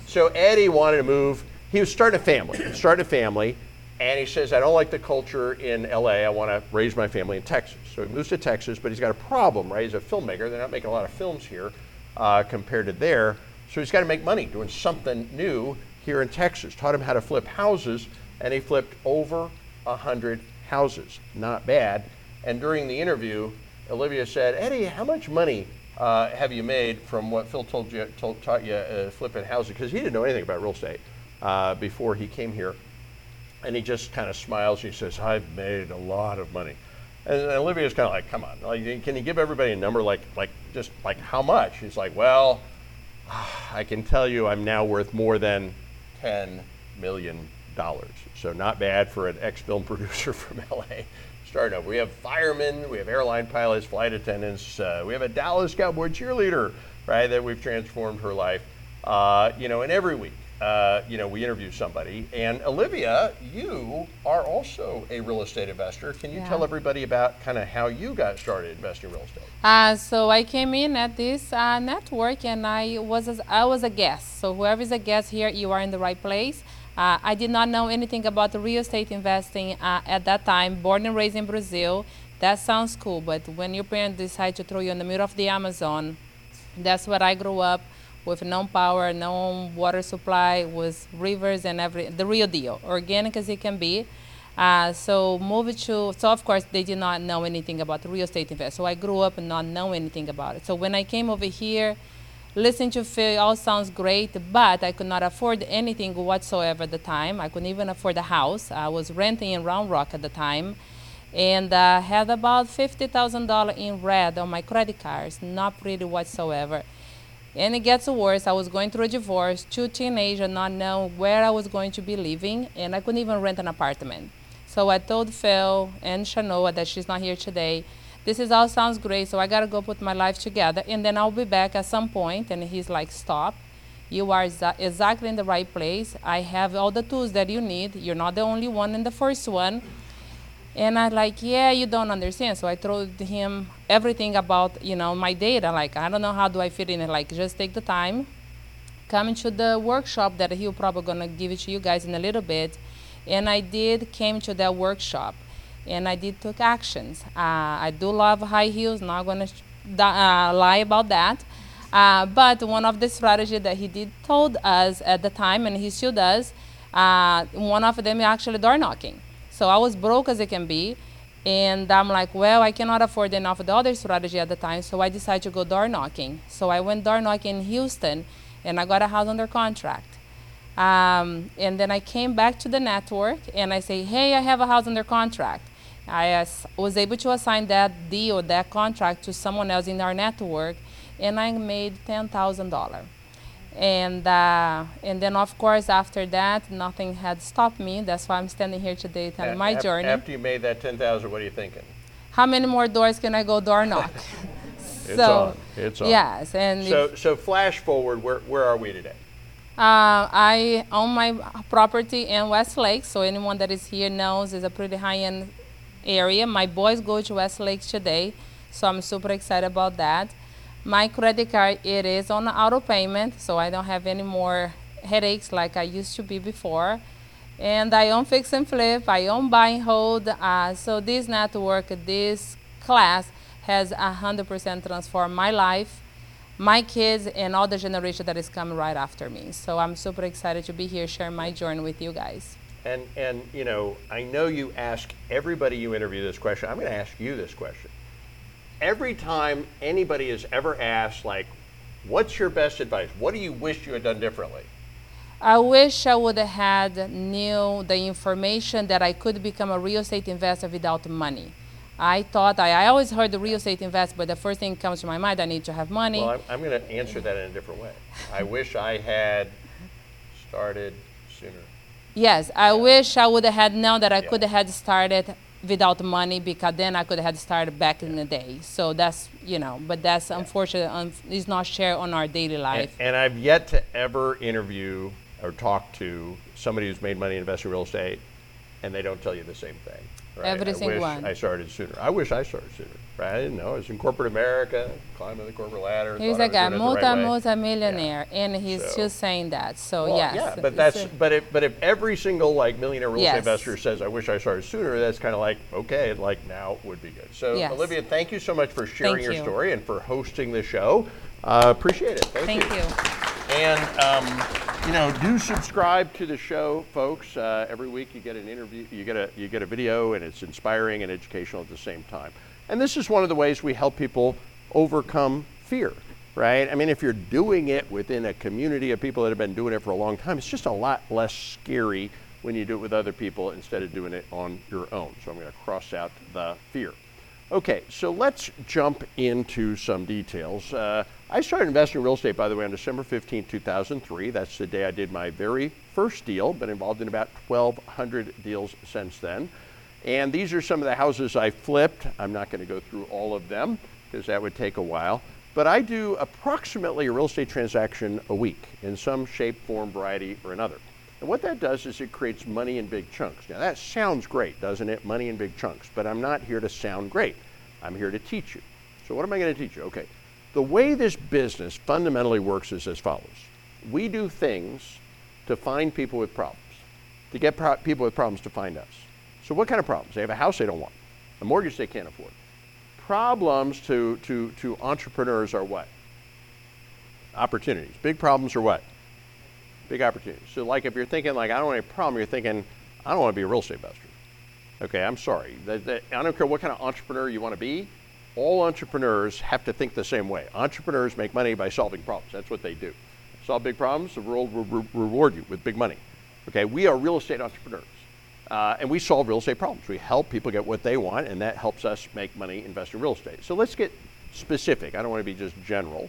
So Eddie wanted to move. He was starting a family. And he says, I don't like the culture in LA. I want to raise my family in Texas. So he moves to Texas, but he's got a problem, right? He's a filmmaker. They're not making a lot of films here compared to there. So he's got to make money doing something new here in Texas. Taught him how to flip houses, and he flipped over 100 houses. Not bad. And during the interview, Olivia said, Eddie, how much money have you made from what Phill taught you flipping houses? Because he didn't know anything about real estate before he came here. And he just kind of smiles. He says, I've made a lot of money. And Olivia's kind of like, come on, like, can you give everybody a number, like how much? He's like, well, I can tell you I'm now worth more than $10 million. So not bad for an ex-film producer from LA. Starting up, we have firemen, we have airline pilots, flight attendants. We have a Dallas Cowboy cheerleader, right, that we've transformed her life, you know, and every week. We interview somebody. And Olivia, you are also a real estate investor. Can you tell everybody about kind of how you got started investing in real estate? So I came in at this network, and I was a guest. So whoever is a guest here, you are in the right place. I did not know anything about real estate investing at that time. Born and raised in Brazil, that sounds cool. But when your parents decide to throw you in the middle of the Amazon, that's where I grew up. With no power, no water supply, with rivers and the real deal, organic as it can be. So of course they did not know anything about real estate investment. So I grew up and not know anything about it. So when I came over here, Listen to Phill, it all sounds great, but I could not afford anything whatsoever at the time. I couldn't even afford a house. I was renting in Round Rock at the time, and I had about $50,000 in red on my credit cards, not pretty whatsoever. And it gets worse. I was going through a divorce, two teenagers, not knowing where I was going to be living, and I couldn't even rent an apartment. So I told Phill and Shenoah, that she's not here today, this is all sounds great, so I gotta go put my life together, and then I'll be back at some point. And he's like, stop, you are exactly in the right place. I have all the tools that you need. You're not the only one in the first one. And I'm like, yeah, you don't understand. So I told him everything about, you know, my data. Like, I don't know how do I fit in it. Like, just take the time, come into the workshop that he'll probably gonna give it to you guys in a little bit. And I did came to that workshop. And I did took actions. I do love high heels, not gonna lie about that. But one of the strategies that he did told us at the time, and he still does, one of them is actually door knocking. So I was broke as it can be, and I'm like, well, I cannot afford enough of the other strategy at the time, so I decided to go door knocking. So I went door knocking in Houston, and I got a house under contract. And then I came back to the network, and I say, hey, I have a house under contract. I was able to assign that deal, that contract, to someone else in our network, and I made $10,000. And then, of course, after that, nothing had stopped me. That's why I'm standing here today telling my journey. After you made that $10,000, what are you thinking? How many more doors can I go door knock? It's on. Yes. And so flash forward, where are we today? I own my property in Westlake, so anyone that is here knows it's a pretty high-end area. My boys go to Westlake today, so I'm super excited about that. My credit card, it is on auto payment, so I don't have any more headaches like I used to be before. And I own fix and flip, I own buy and hold. So this network, this class has 100% transformed my life, my kids, and all the generation that is coming right after me. So I'm super excited to be here sharing my journey with you guys. And you know, I know you ask everybody you interview this question. I'm gonna ask you this question. Every time anybody is ever asked, like, what's your best advice? What do you wish you had done differently? I wish I would have had knew the information that I could become a real estate investor without money. I thought, I always heard the real estate investor, but the first thing that comes to my mind, I need to have money. Well, I'm going to answer that in a different way. I wish I had started sooner. Yes, I wish I would have had known that I could have started without money, because then I could have started back in the day. So that's, you know, but that's unfortunate. It's not shared on our daily life. And I've yet to ever interview or talk to somebody who's made money investing in real estate, and they don't tell you the same thing. Right? I wish I started sooner. I wish I started sooner. Right? I didn't know. I was in corporate America, climbing the corporate ladder. He's a guy, multi-millionaire, and he's just saying that. So well, yes. Yeah, but that's but if every single like millionaire real estate investor says, "I wish I started sooner," that's kind of like okay, like now would be good. So Olivia, thank you so much for sharing your story and for hosting the show. Appreciate it. Thank you. And, you know, do subscribe to the show, folks. Every week you get an interview, you get a video, and it's inspiring and educational at the same time. And this is one of the ways we help people overcome fear, right? I mean, if you're doing it within a community of people that have been doing it for a long time, it's just a lot less scary when you do it with other people instead of doing it on your own. So I'm going to cross out the fear. Okay, so let's jump into some details. I started investing in real estate, by the way, on December 15, 2003. That's the day I did my very first deal. Been involved in about 1,200 deals since then. And these are some of the houses I flipped. I'm not going to go through all of them because that would take a while. But I do approximately a real estate transaction a week in some shape, form, variety, or another. And what that does is it creates money in big chunks. Now that sounds great, doesn't it? Money in big chunks, but I'm not here to sound great. I'm here to teach you. So what am I going to teach you? Okay, the way this business fundamentally works is as follows. We do things to find people with problems, to get people with problems to find us. So what kind of problems? They have a house they don't want, a mortgage they can't afford. Problems to entrepreneurs are what? Opportunities. Big problems are what? Big opportunity. So like if you're thinking like, I don't want any problem, you're thinking, I don't want to be a real estate investor. Okay, I'm sorry. I don't care what kind of entrepreneur you want to be. all entrepreneurs have to think the same way. Entrepreneurs make money by solving problems. That's what they do. Solve big problems, the world will reward you with big money. Okay, we are real estate entrepreneurs, and we solve real estate problems. We help people get what they want, and that helps us make money investing in real estate. So let's get specific. I don't want to be just general.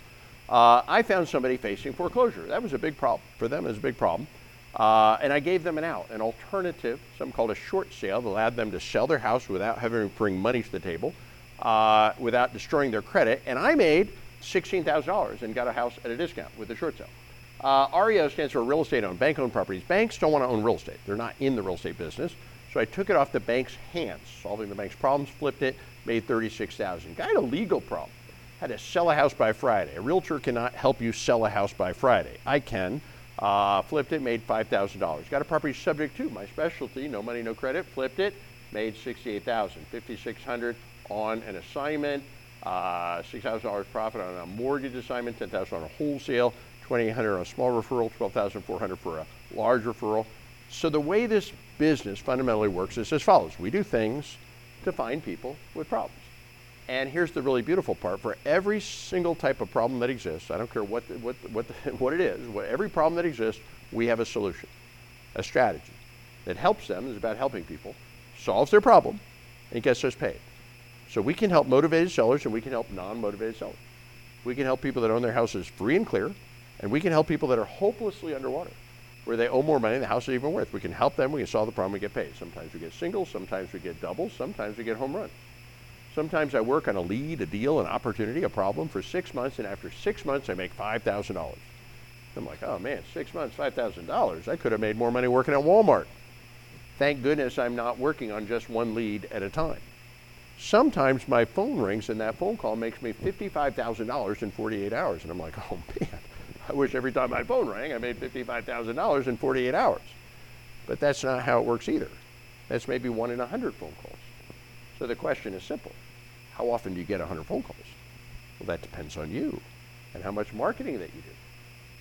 I found somebody facing foreclosure. That was a big problem. For them, it was a big problem. And I gave them an out, an alternative, something called a short sale that allowed them to sell their house without having to bring money to the table, without destroying their credit. And I made $16,000 and got a house at a discount with the short sale. REO stands for real estate owned, bank owned properties. Banks don't want to own real estate. They're not in the real estate business. So I took it off the bank's hands, solving the bank's problems, flipped it, made $36,000. I had a legal problem. I had to sell a house by Friday. A realtor cannot help you sell a house by Friday. I can. Flipped it, made $5,000. Got a property subject to my specialty, no money, no credit, flipped it, made $68,000, $5,600 on an assignment, $6,000 profit on a mortgage assignment, $10,000 on a wholesale, $2,800 on a small referral, $12,400 for a large referral. So the way this business fundamentally works is as follows. We do things to find people with problems. And here's the really beautiful part. For every single type of problem that exists, I don't care what it is, every problem that exists, we have a solution, a strategy that helps them, is about helping people, solves their problem, and gets us paid. So we can help motivated sellers and we can help non-motivated sellers. We can help people that own their houses free and clear, and we can help people that are hopelessly underwater, where they owe more money than the house is even worth. We can help them, we can solve the problem, we get paid. Sometimes we get singles, sometimes we get doubles, sometimes we get home runs. Sometimes I work on a lead, a deal, an opportunity, a problem for 6 months, and after 6 months, I make $5,000. I'm like, oh man, 6 months, $5,000. I could have made more money working at Walmart. Thank goodness I'm not working on just one lead at a time. Sometimes my phone rings and that phone call makes me $55,000 in 48 hours. And I'm like, oh man, I wish every time my phone rang, I made $55,000 in 48 hours. But that's not how it works either. That's maybe 1 in 100 phone calls. So the question is simple. How often do you get 100 phone calls? Well, that depends on you and how much marketing that you do.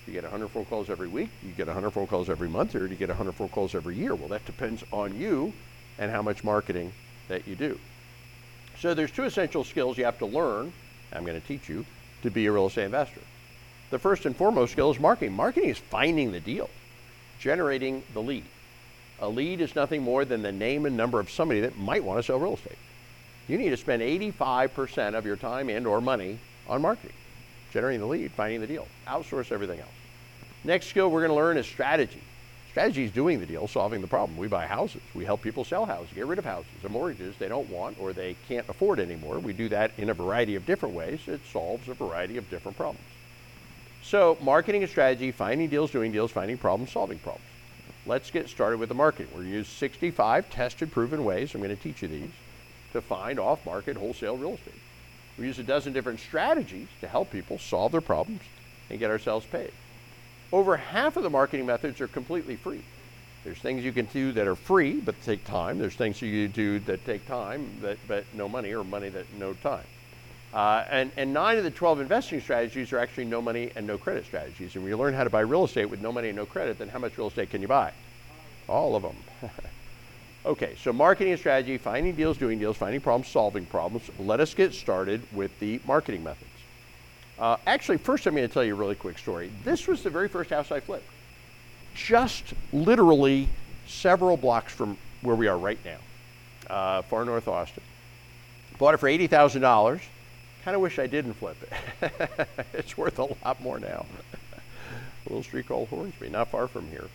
Do you get 100 phone calls every week? Do you get 100 phone calls every month? Or do you get 100 phone calls every year? Well, that depends on you and how much marketing that you do. So there's two essential skills you have to learn, I'm going to teach you, to be a real estate investor. The first and foremost skill is marketing. Marketing is finding the deal, generating the lead. A lead is nothing more than the name and number of somebody that might want to sell real estate. You need to spend 85% of your time and or money on marketing, generating the lead, finding the deal, outsource everything else. Next skill we're going to learn is strategy. Strategy is doing the deal, solving the problem. We buy houses. We help people sell houses, get rid of houses and mortgages they don't want or they can't afford anymore. We do that in a variety of different ways. It solves a variety of different problems. So marketing and strategy, finding deals, doing deals, finding problems, solving problems. Let's get started with the marketing. We're going to use 65 tested, proven ways. I'm going to teach you these to find off-market wholesale real estate. We use a dozen different strategies to help people solve their problems and get ourselves paid. Over half of the marketing methods are completely free. There's things you can do that are free but take time. There's things you do that take time but no money, or money that no time. And 9 of the 12 investing strategies are actually no money and no credit strategies. And when you learn how to buy real estate with no money and no credit, then how much real estate can you buy? All of them. Okay, so marketing and strategy, finding deals, doing deals, finding problems, solving problems. Let us get started with the marketing methods. Actually, first I'm going to tell you a really quick story. This was the very first house I flipped. Just literally several blocks from where we are right now, far north Austin. Bought it for $80,000. Kind of wish I didn't flip it. It's worth a lot more now. A little street called Hornsby, not far from here.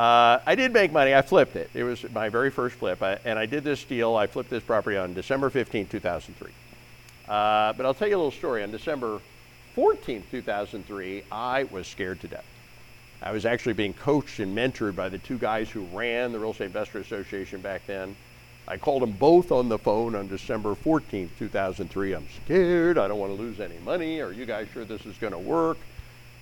I did make money. I flipped it. It was my very first flip, and I did this deal. I flipped this property on December 15, 2003. But I'll tell you a little story. On December 14, 2003, I was scared to death. I was actually being coached and mentored by the two guys who ran the Real Estate Investor Association back then. I called them both on the phone on December 14, 2003. I'm scared. I don't want to lose any money. Are you guys sure this is going to work?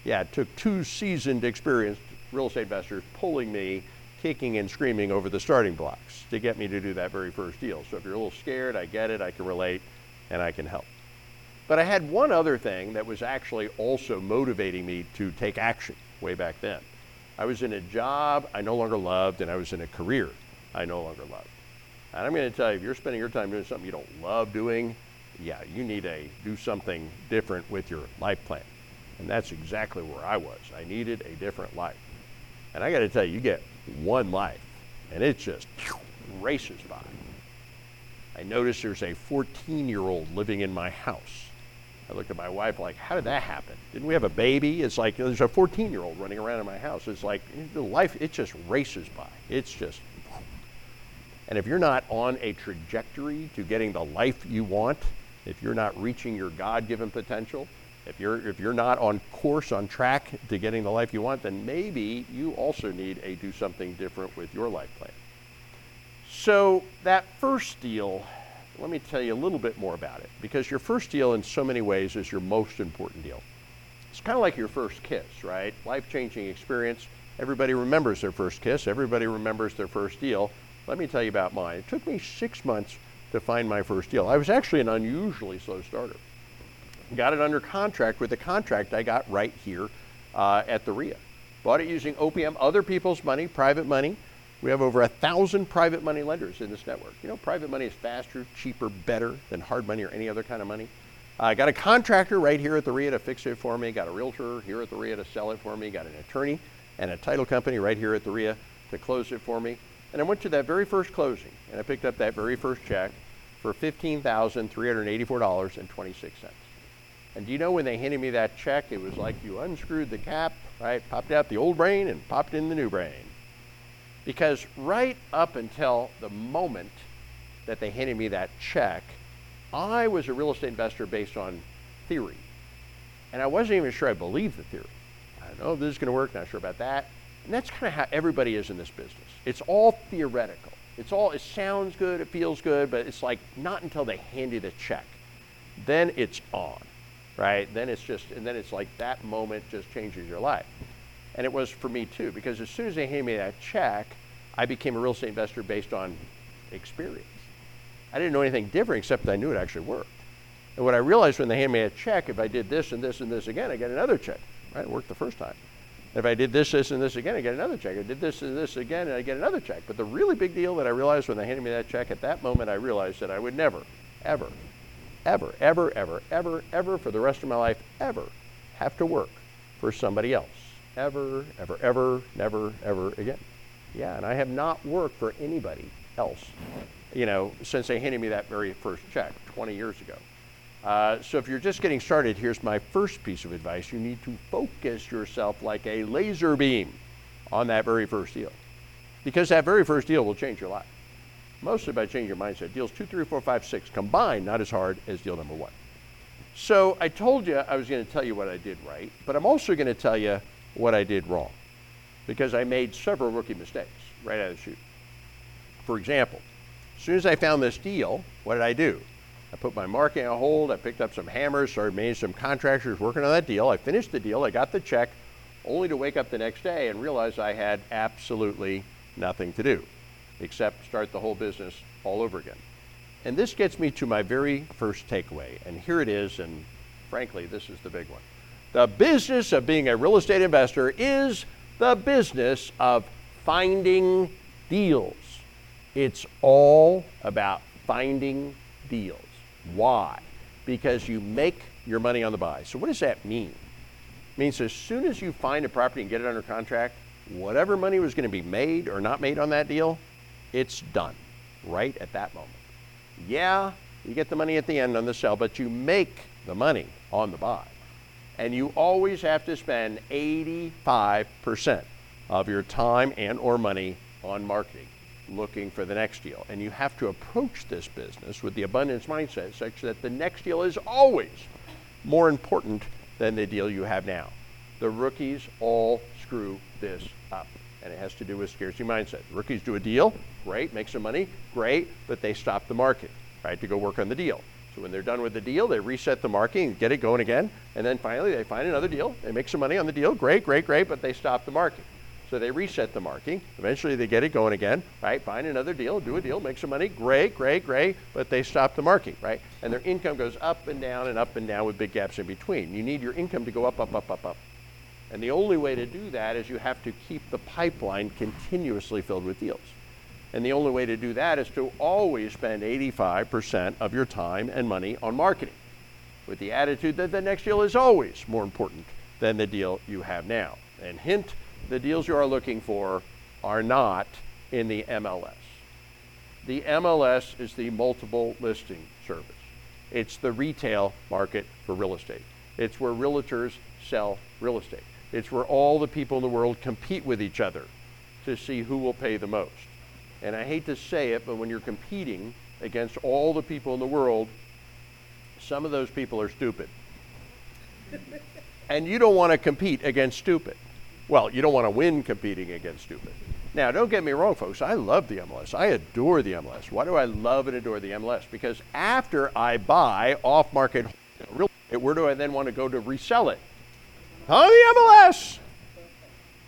Yeah, it took two seasoned, experienced real estate investors pulling me, kicking and screaming over the starting blocks to get me to do that very first deal. So if you're a little scared, I get it, I can relate, and I can help. But I had one other thing that was actually also motivating me to take action way back then. I was in a job I no longer loved, and I was in a career I no longer loved. And I'm going to tell you, if you're spending your time doing something you don't love doing, yeah, you need to do something different with your life plan. And that's exactly where I was. I needed a different life. And I got to tell you, you get one life, and it just races by. I noticed there's a 14-year-old living in my house. I looked at my wife like, how did that happen? Didn't we have a baby? It's like, there's a 14-year-old running around in my house. It's like, the life, it just races by. It's just, and if you're not on a trajectory to getting the life you want, if you're not reaching your God-given potential, if you're not on course, on track to getting the life you want, then maybe you also need a do something different with your life plan. So that first deal, let me tell you a little bit more about it, because your first deal in so many ways is your most important deal. It's kind of like your first kiss, right? Life-changing experience. Everybody remembers their first kiss. Everybody remembers their first deal. Let me tell you about mine. It took me 6 months to find my first deal. I was actually an unusually slow starter. Got it under contract with the contract I got right here at the RIA. Bought it using OPM, other people's money, private money. We have over 1,000 private money lenders in this network. You know, private money is faster, cheaper, better than hard money or any other kind of money. I got a contractor right here at the RIA to fix it for me. Got a realtor here at the RIA to sell it for me. Got an attorney and a title company right here at the RIA to close it for me. And I went to that very first closing, and I picked up that very first check for $15,384.26. And do you know, when they handed me that check, it was like you unscrewed the cap, right? Popped out the old brain and popped in the new brain. Because right up until the moment that they handed me that check, I was a real estate investor based on theory. And I wasn't even sure I believed the theory. I don't know if this is going to work, not sure about that. And that's kind of how everybody is in this business. It's all theoretical. It sounds good, it feels good, but it's like not until they hand you the check. Then it's on. Right? Then it's like that moment just changes your life. And it was for me too, because as soon as they handed me that check, I became a real estate investor based on experience. I didn't know anything different except I knew it actually worked. And what I realized when they handed me a check, if I did this and this and this again, I get another check, right? It worked the first time. If I did this, this, and this again, I get another check. I did this and this again, and I get another check. But the really big deal that I realized when they handed me that check, at that moment I realized that I would never, ever, ever, ever, ever, ever, ever, for the rest of my life, ever have to work for somebody else. Ever, ever, ever, never, ever again. Yeah, and I have not worked for anybody else, you know, since they handed me that very first check 20 years ago. So if you're just getting started, here's my first piece of advice. You need to focus yourself like a laser beam on that very first deal, because that very first deal will change your life. Mostly by changing your mindset. Deals 2, 3, 4, 5, 6 combined, not as hard as deal number 1. So I told you I was going to tell you what I did right, but I'm also going to tell you what I did wrong, because I made several rookie mistakes right out of the chute. For example, as soon as I found this deal, what did I do? I put my marketing on hold. I picked up some hammers, started managing some contractors working on that deal. I finished the deal. I got the check, only to wake up the next day and realize I had absolutely nothing to do except start the whole business all over again. And this gets me to my very first takeaway, and here it is, and frankly, this is the big one. The business of being a real estate investor is the business of finding deals. It's all about finding deals. Why? Because you make your money on the buy. So what does that mean? It means as soon as you find a property and get it under contract, whatever money was going to be made or not made on that deal, it's done right at that moment. Yeah, you get the money at the end on the sell, but you make the money on the buy. And you always have to spend 85% of your time and or money on marketing, looking for the next deal. And you have to approach this business with the abundance mindset such that the next deal is always more important than the deal you have now. The rookies all screw this up. And it has to do with scarcity mindset. Rookies do a deal, great, make some money, great, but they stop the market, right, to go work on the deal. So when they're done with the deal, they reset the marketing, get it going again, and then finally they find another deal, they make some money on the deal, great, great, great, but they stop the market. So they reset the marketing, eventually they get it going again, right, find another deal, do a deal, make some money, great, great, great, but they stop the marketing, right? And their income goes up and down and up and down with big gaps in between. You need your income to go up, up, up, up, up. And the only way to do that is you have to keep the pipeline continuously filled with deals. And the only way to do that is to always spend 85% of your time and money on marketing, with the attitude that the next deal is always more important than the deal you have now. And hint, the deals you are looking for are not in the MLS. The MLS is the multiple listing service. It's the retail market for real estate. It's where realtors sell real estate. It's where all the people in the world compete with each other to see who will pay the most. And I hate to say it, but when you're competing against all the people in the world, some of those people are stupid. And you don't want to compete against stupid. Well, you don't want to win competing against stupid. Now, don't get me wrong, folks. I love the MLS. I adore the MLS. Why do I love and adore the MLS? Because after I buy off-market real estate, where do I then want to go to resell it? On the MLS.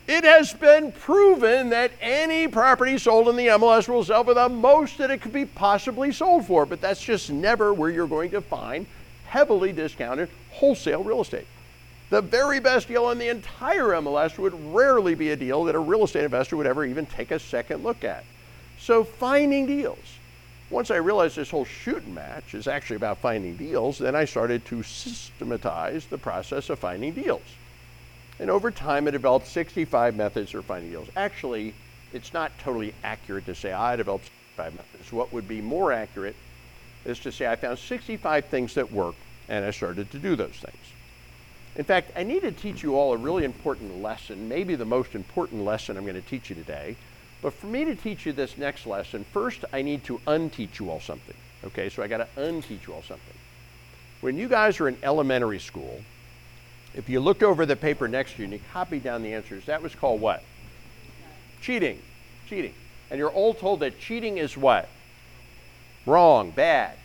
It has been proven that any property sold in the MLS will sell for the most that it could be possibly sold for, but that's just never where you're going to find heavily discounted wholesale real estate. The very best deal in the entire MLS would rarely be a deal that a real estate investor would ever even take a second look at. So finding deals. Once I realized this whole shoot and match is actually about finding deals, then I started to systematize the process of finding deals. And over time, I developed 65 methods for finding deals. Actually, it's not totally accurate to say I developed 65 methods. What would be more accurate is to say I found 65 things that work, and I started to do those things. In fact, I need to teach you all a really important lesson, maybe the most important lesson I'm going to teach you today. But for me to teach you this next lesson, first I need to unteach you all something. Okay, so I got to unteach you all something. When you guys are in elementary school, if you looked over the paper next to you and you copied down the answers, that was called what? Cheating. Cheating. And you're all told that cheating is what? Wrong, bad.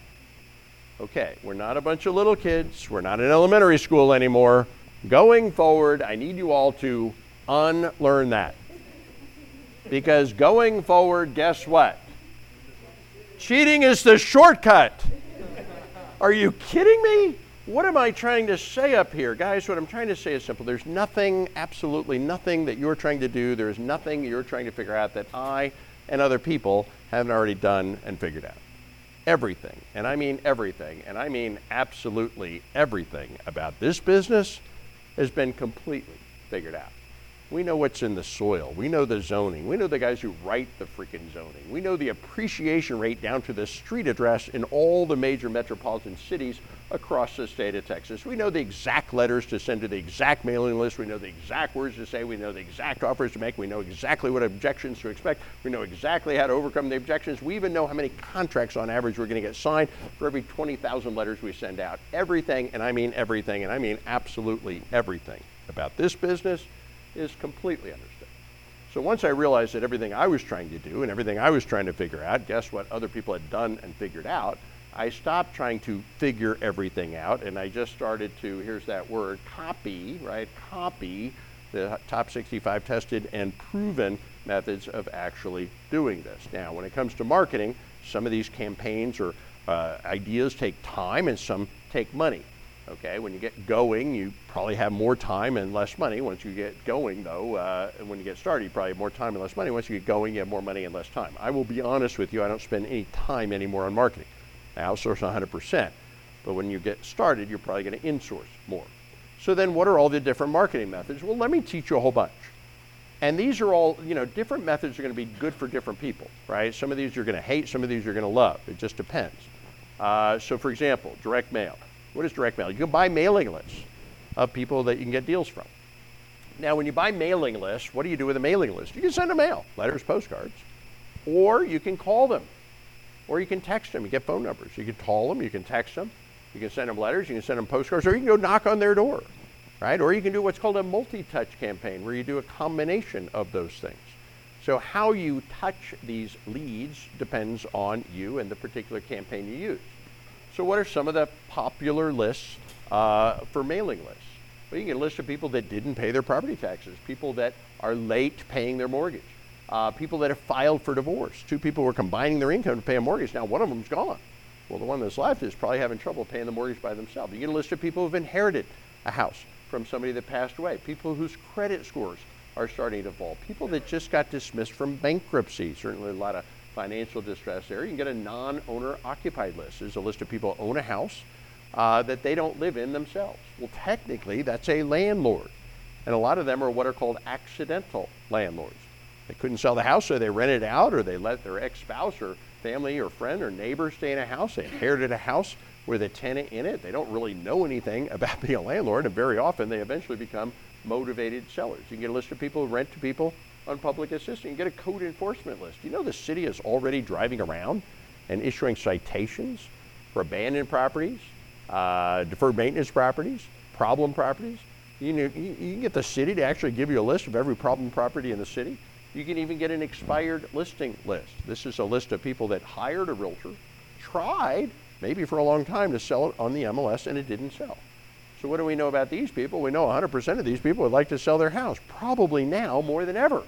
Okay, we're not a bunch of little kids. We're not in elementary school anymore. Going forward, I need you all to unlearn that. Because going forward, guess what? Cheating is the shortcut. Are you kidding me? What am I trying to say up here? Guys, what I'm trying to say is simple. There's nothing, absolutely nothing that you're trying to do. There's nothing you're trying to figure out that I and other people haven't already done and figured out. Everything, and I mean everything, and I mean absolutely everything about this business has been completely figured out. We know what's in the soil. We know the zoning. We know the guys who write the freaking zoning. We know the appreciation rate down to the street address in all the major metropolitan cities across the state of Texas. We know the exact letters to send to the exact mailing list. We know the exact words to say. We know the exact offers to make. We know exactly what objections to expect. We know exactly how to overcome the objections. We even know how many contracts on average we're going to get signed for every 20,000 letters we send out. Everything, and I mean everything, and I mean absolutely everything about this business is completely understood. So once I realized that everything I was trying to do and everything I was trying to figure out, guess what other people had done and figured out, I stopped trying to figure everything out and I just started to, here's that word, copy, right? Copy the top 65 tested and proven methods of actually doing this. Now, when it comes to marketing, some of these campaigns or ideas take time and some take money. Okay, when you get going, you probably have more time and less money. Once you get going, though, when you get started, you probably have more time and less money. Once you get going, you have more money and less time. I will be honest with you, I don't spend any time anymore on marketing. I outsource 100%. But when you get started, you're probably going to insource more. So then what are all the different marketing methods? Well, let me teach you a whole bunch. And these are all, you know, different methods are going to be good for different people, right? Some of these you're going to hate, some of these you're going to love. It just depends. So for example, direct mail. What is direct mail? You can buy mailing lists of people that you can get deals from. Now, when you buy mailing lists, what do you do with a mailing list? You can send them mail, letters, postcards, or you can call them, or you can text them. You get phone numbers. You can call them, you can text them, you can send them letters, you can send them postcards, or you can go knock on their door, right? Or you can do what's called a multi-touch campaign, where you do a combination of those things. So how you touch these leads depends on you and the particular campaign you use. So what are some of the popular lists for mailing lists? Well, you can get a list of people that didn't pay their property taxes, people that are late paying their mortgage, people that have filed for divorce. Two people were combining their income to pay a mortgage. Now one of them's gone. Well, the one that's left is probably having trouble paying the mortgage by themselves. You get a list of people who've inherited a house from somebody that passed away, people whose credit scores are starting to fall, people that just got dismissed from bankruptcy. Certainly a lot of financial distress there, you can get a non-owner occupied list. There's a list of people who own a house that they don't live in themselves. Well, technically, that's a landlord. And a lot of them are what are called accidental landlords. They couldn't sell the house, so they rent it out, or they let their ex-spouse or family or friend or neighbor stay in a house. They inherited a house with a tenant in it. They don't really know anything about being a landlord, and very often they eventually become motivated sellers. You can get a list of people who rent to people on public assistance. You can get a code enforcement list. You know the city is already driving around and issuing citations for abandoned properties, deferred maintenance properties, problem properties. You can get the city to actually give you a list of every problem property in the city. You can even get an expired listing list. This is a list of people that hired a realtor, tried maybe for a long time to sell it on the MLS, and it didn't sell. So what do we know about these people? We know 100% of these people would like to sell their house, probably now more than ever,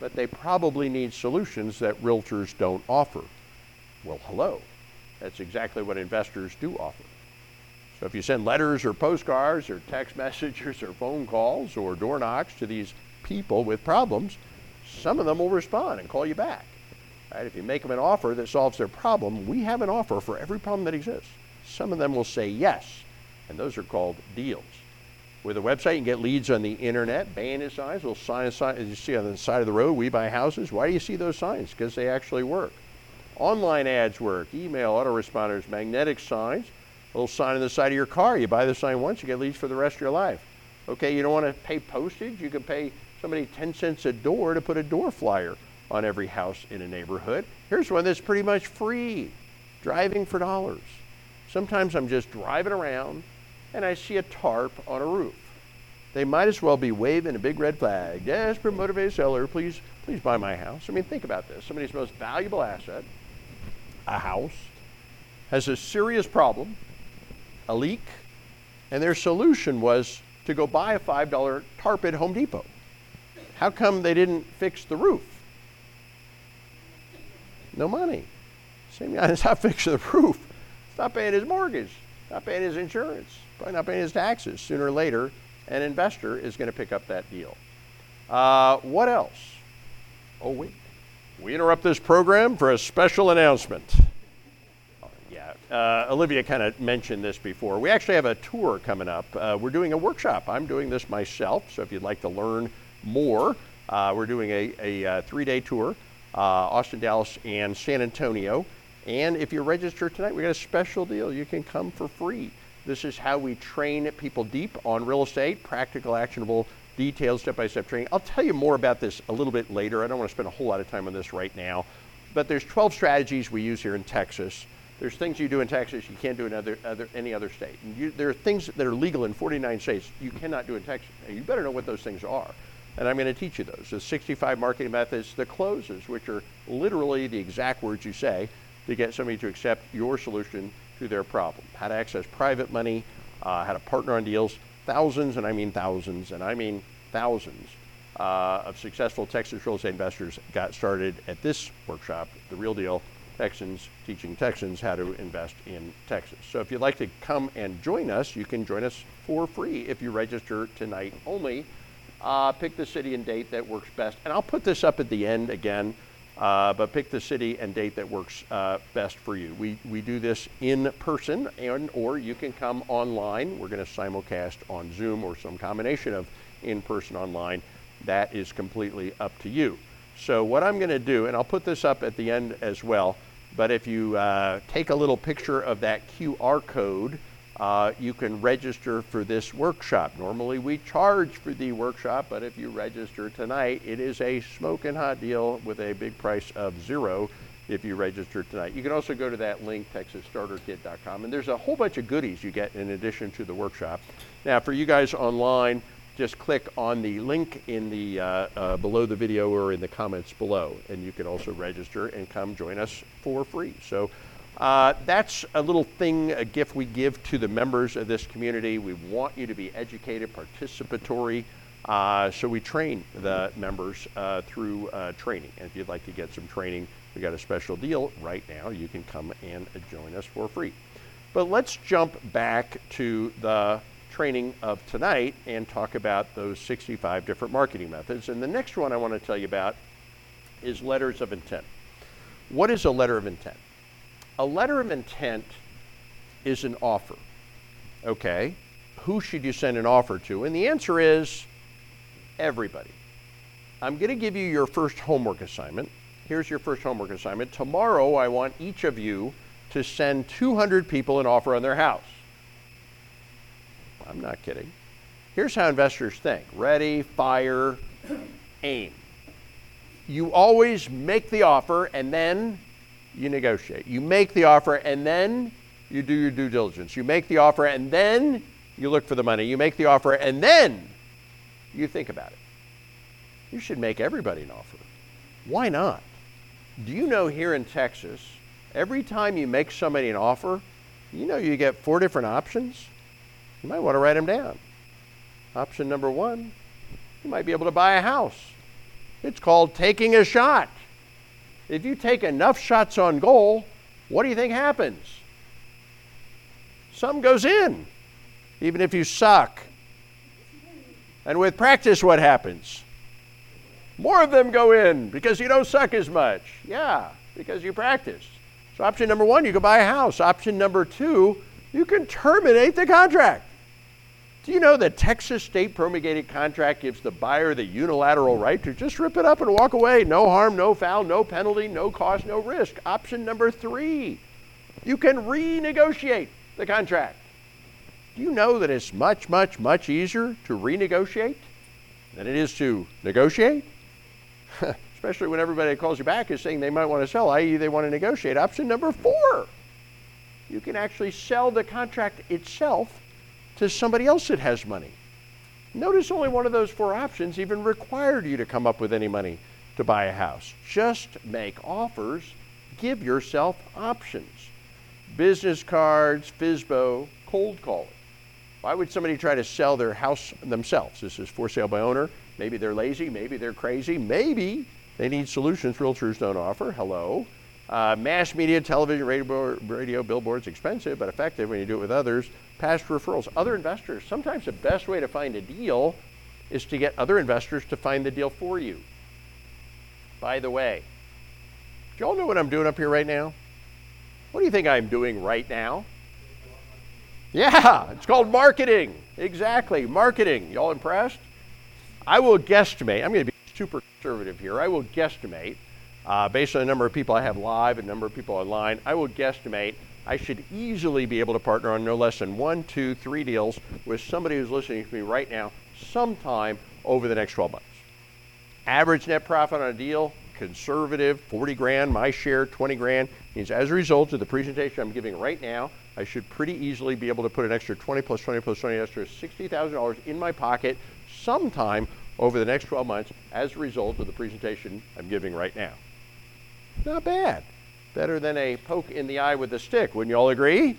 but they probably need solutions that realtors don't offer. Well, hello, that's exactly what investors do offer. So if you send letters or postcards or text messages or phone calls or door knocks to these people with problems, some of them will respond and call you back. Right? If you make them an offer that solves their problem, we have an offer for every problem that exists. Some of them will say yes, and those are called deals. With a website, you can get leads on the internet, bandit signs, little signs as you see on the side of the road, we buy houses. Why do you see those signs? Because they actually work. Online ads work, email, autoresponders, magnetic signs, a little sign on the side of your car. You buy the sign once, you get leads for the rest of your life. Okay, you don't want to pay postage, you can pay somebody 10 cents a door to put a door flyer on every house in a neighborhood. Here's one that's pretty much free, driving for dollars. Sometimes I'm just driving around and I see a tarp on a roof. They might as well be waving a big red flag. Desperate motivated seller, please buy my house. I mean, think about this. Somebody's most valuable asset, a house, has a serious problem, a leak, and their solution was to go buy a $5 tarp at Home Depot. How come they didn't fix the roof? No money. Same guy that's not fixing the roof. It's not paying his mortgage, not paying his insurance, probably not paying his taxes. Sooner or later, an investor is going to pick up that deal. What else? Oh, wait. We interrupt this program for a special announcement. Oh, yeah, Olivia kind of mentioned this before. We actually have a tour coming up. We're doing a workshop. I'm doing this myself, so if you'd like to learn more, we're doing a three-day tour, Austin, Dallas, and San Antonio. And if you register tonight, we got a special deal. You can come for free. This is how we train people deep on real estate, practical, actionable, detailed, step-by-step training. I'll tell you more about this a little bit later. I don't want to spend a whole lot of time on this right now, but there's 12 strategies we use here in Texas. There's things you do in Texas you can't do in any other state. And there are things that are legal in 49 states you cannot do in Texas. And you better know what those things are. And I'm going to teach you those. The 65 marketing methods, the closes, which are literally the exact words you say to get somebody to accept your solution to their problem. How to access private money, how to partner on deals. Thousands, and I mean thousands, and I mean thousands of successful Texas real estate investors got started at this workshop, The Real Deal, Texans Teaching Texans How to Invest in Texas. So if you'd like to come and join us, you can join us for free if you register tonight only. Pick the city and date that works best. And I'll put this up at the end again, but pick the city and date that works best for you. We do this in person, and or you can come online. We're going to simulcast on Zoom or some combination of in-person online. That is completely up to you. So what I'm going to do, and I'll put this up at the end as well, but if you take a little picture of that QR code, you can register for this workshop. Normally we charge for the workshop, but if you register tonight, it is a smoking hot deal with a big price of zero if you register tonight. You can also go to that link, TexasStarterKit.com, and there's a whole bunch of goodies you get in addition to the workshop. Now for you guys online, just click on the link in the below the video or in the comments below, and you can also register and come join us for free. So. That's a little thing, a gift we give to the members of this community. We want you to be educated, participatory, so we train the members through training. And if you'd like to get some training, we got a special deal right now. You can come and join us for free. But let's jump back to the training of tonight and talk about those 65 different marketing methods. And the next one I want to tell you about is letters of intent. What is a letter of intent? A letter of intent is an offer. Okay, who should you send an offer to? And the answer is everybody. I'm going to give you your first homework assignment. Here's your first homework assignment. Tomorrow, I want each of you to send 200 people an offer on their house. I'm not kidding. Here's how investors think. Ready, fire, aim. You always make the offer and then you negotiate. You make the offer and then you do your due diligence. You make the offer and then you look for the money. You make the offer and then you think about it. You should make everybody an offer. Why not? Do you know here in Texas, every time you make somebody an offer, you know you get 4 different options? You might want to write them down. Option number 1, you might be able to buy a house. It's called taking a shot. If you take enough shots on goal, what do you think happens? Some goes in, even if you suck. And with practice, what happens? More of them go in because you don't suck as much. Yeah, because you practice. So option number 1, you can buy a house. Option number 2, you can terminate the contract. Do you know that Texas state promulgated contract gives the buyer the unilateral right to just rip it up and walk away? No harm, no foul, no penalty, no cost, no risk. Option number 3, you can renegotiate the contract. Do you know that it's much, much, much easier to renegotiate than it is to negotiate? Especially when everybody that calls you back is saying they might want to sell, i.e. they want to negotiate. Option number 4, you can actually sell the contract itself to somebody else that has money. Notice only one of those 4 options even required you to come up with any money to buy a house. Just make offers, give yourself options. Business cards, FSBO, cold calling. Why would somebody try to sell their house themselves? This is for sale by owner. Maybe they're lazy, maybe they're crazy, maybe they need solutions realtors don't offer. Hello. Mass media, television, radio, billboards, expensive but effective when you do it with others. Past referrals, other investors. Sometimes the best way to find a deal is to get other investors to find the deal for you. By the way, do y'all know what I'm doing up here right now? What do you think I'm doing right now? Yeah, it's called marketing. Exactly, marketing. Y'all impressed? I will guesstimate, I'm going to be super conservative here, I will guesstimate based on the number of people I have live and number of people online, I will guesstimate I should easily be able to partner on no less than 1, 2, 3 deals with somebody who's listening to me right now sometime over the next 12 months. Average net profit on a deal, conservative, 40 grand, my share, 20 grand, means as a result of the presentation I'm giving right now, I should pretty easily be able to put an extra 20 plus 20 plus 20 extra $60,000 in my pocket sometime over the next 12 months as a result of the presentation I'm giving right now. Not bad. Better than a poke in the eye with a stick, wouldn't you all agree?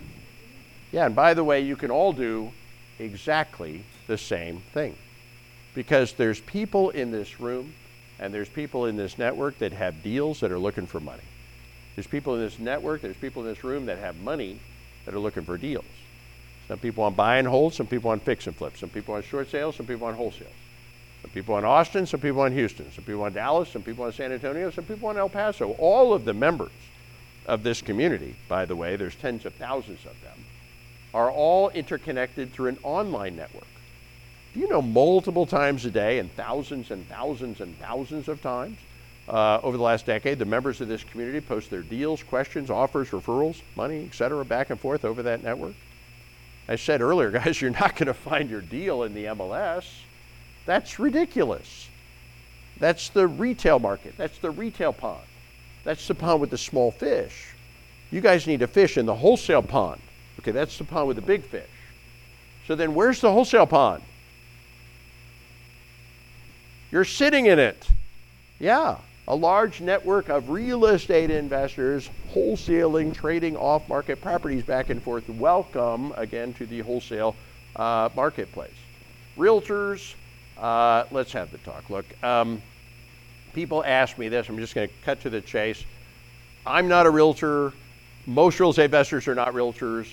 Yeah, and by the way, you can all do exactly the same thing because there's people in this room and there's people in this network that have deals that are looking for money. There's people in this network, there's people in this room that have money that are looking for deals. Some people on buy and hold, some people on fix and flip, some people on short sales, some people on wholesale. Some people on Austin, some people on Houston, some people on Dallas, some people on San Antonio, some people on El Paso. All of the members of this community, by the way, there's tens of thousands of them, are all interconnected through an online network. Do you know multiple times a day and thousands and thousands and thousands of times over the last decade, the members of this community post their deals, questions, offers, referrals, money, etc., back and forth over that network? I said earlier, guys, you're not going to find your deal in the MLS. That's ridiculous. That's the retail market. That's the retail pond. That's the pond with the small fish. You guys need to fish in the wholesale pond. Okay, that's the pond with the big fish. So then where's the wholesale pond? You're sitting in it. Yeah, a large network of real estate investors wholesaling, trading off-market properties back and forth. Welcome again to the wholesale marketplace. Realtors, let's have the talk. Look, people ask me this. I'm just going to cut to the chase. I'm not a realtor. Most real estate investors are not realtors.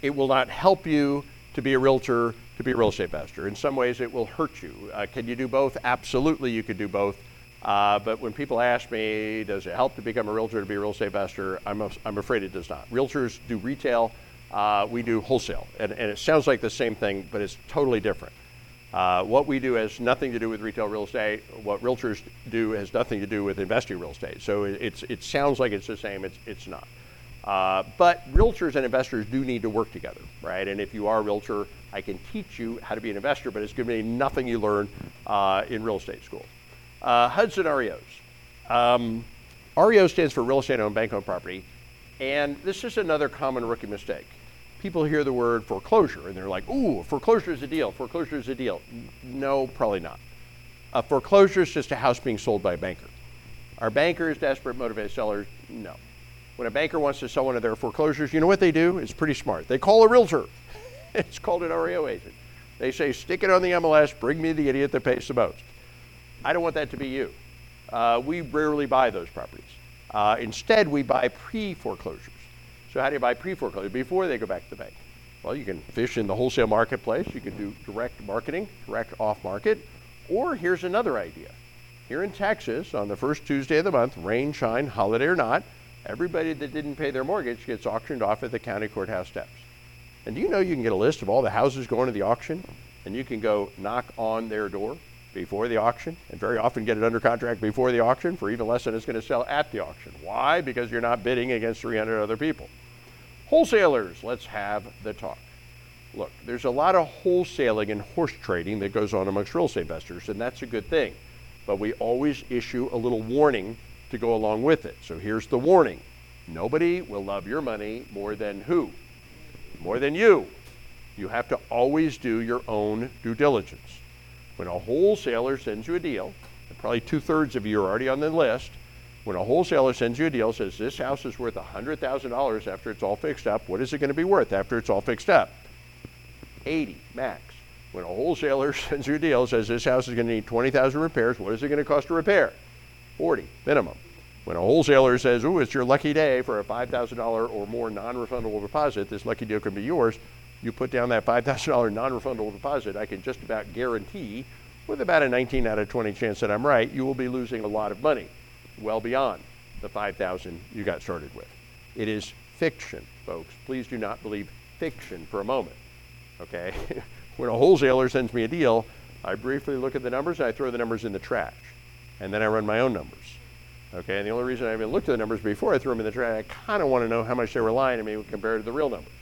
It will not help you to be a realtor, to be a real estate investor. In some ways, it will hurt you. Can you do both? Absolutely, you could do both. But when people ask me, does it help to become a realtor to be a real estate investor? I'm afraid it does not. Realtors do retail. We do wholesale. And it sounds like the same thing, but it's totally different. What we do has nothing to do with retail real estate. What realtors do has nothing to do with investing real estate. So it sounds like it's the same. It's not. But realtors and investors do need to work together, right? And if you are a realtor, I can teach you how to be an investor, but it's going to be nothing you learn in real estate school. HUDs and REOs. REO stands for real estate owned bank-owned property, and this is another common rookie mistake. People hear the word foreclosure and they're like, ooh, foreclosure is a deal, foreclosure is a deal. No, probably not. A foreclosure is just a house being sold by a banker. Are bankers desperate, motivated sellers? No. When a banker wants to sell one of their foreclosures, you know what they do? It's pretty smart. They call a realtor. It's called an REO agent. They say, stick it on the MLS, bring me the idiot that pays the most. I don't want that to be you. We rarely buy those properties. Instead, we buy pre-foreclosures. So how do you buy pre-foreclosure? Before they go back to the bank. Well, you can fish in the wholesale marketplace. You can do direct marketing, direct off-market. Or here's another idea. Here in Texas, on the first Tuesday of the month, rain, shine, holiday or not, everybody that didn't pay their mortgage gets auctioned off at the county courthouse steps. And do you know you can get a list of all the houses going to the auction, and you can go knock on their door before the auction, and very often get it under contract before the auction for even less than it's going to sell at the auction. Why? Because you're not bidding against 300 other people. Wholesalers, let's have the talk. Look, there's a lot of wholesaling and horse trading that goes on amongst real estate investors, and that's a good thing. But we always issue a little warning to go along with it. So here's the warning. Nobody will love your money more than who? More than you. You have to always do your own due diligence. When a wholesaler sends you a deal, and probably 2/3 of you are already on the list, when a wholesaler sends you a deal, says this house is worth $100,000 after it's all fixed up, what is it going to be worth after it's all fixed up? 80 max. When a wholesaler sends you a deal, says this house is going to need 20,000 repairs, what is it going to cost to repair? 40 minimum. When a wholesaler says, ooh, it's your lucky day for a $5,000 or more non-refundable deposit, this lucky deal could be yours, you put down that $5,000 non-refundable deposit, I can just about guarantee with about a 19 out of 20 chance that I'm right, you will be losing a lot of money, well beyond the $5,000 you got started with. It is fiction, folks. Please do not believe fiction for a moment, okay? When a wholesaler sends me a deal, I briefly look at the numbers and I throw the numbers in the trash. And then I run my own numbers, okay? And the only reason I haven't looked at the numbers before I threw them in the trash, I kind of want to know how much they were lying to me compared to the real numbers.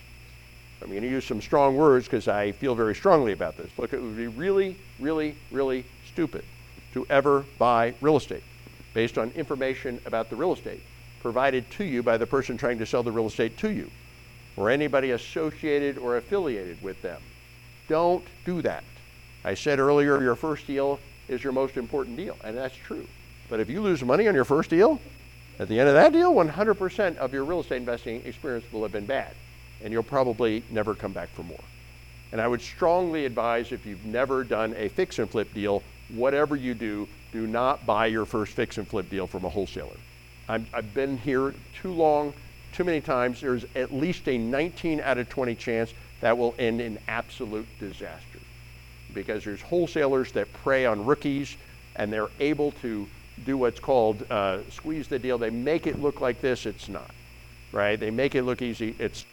I'm going to use some strong words because I feel very strongly about this. Look, it would be really, really, really stupid to ever buy real estate based on information about the real estate provided to you by the person trying to sell the real estate to you or anybody associated or affiliated with them. Don't do that. I said earlier, your first deal is your most important deal, and that's true. But if you lose money on your first deal, at the end of that deal, 100% of your real estate investing experience will have been bad, and you'll probably never come back for more. And I would strongly advise, if you've never done a fix and flip deal, whatever you do, do not buy your first fix and flip deal from a wholesaler. I've been here too long, too many times. There's at least a 19 out of 20 chance that will end in absolute disaster, because there's wholesalers that prey on rookies, and they're able to do what's called squeeze the deal. They make it look like this, it's not, right? They make it look easy, it's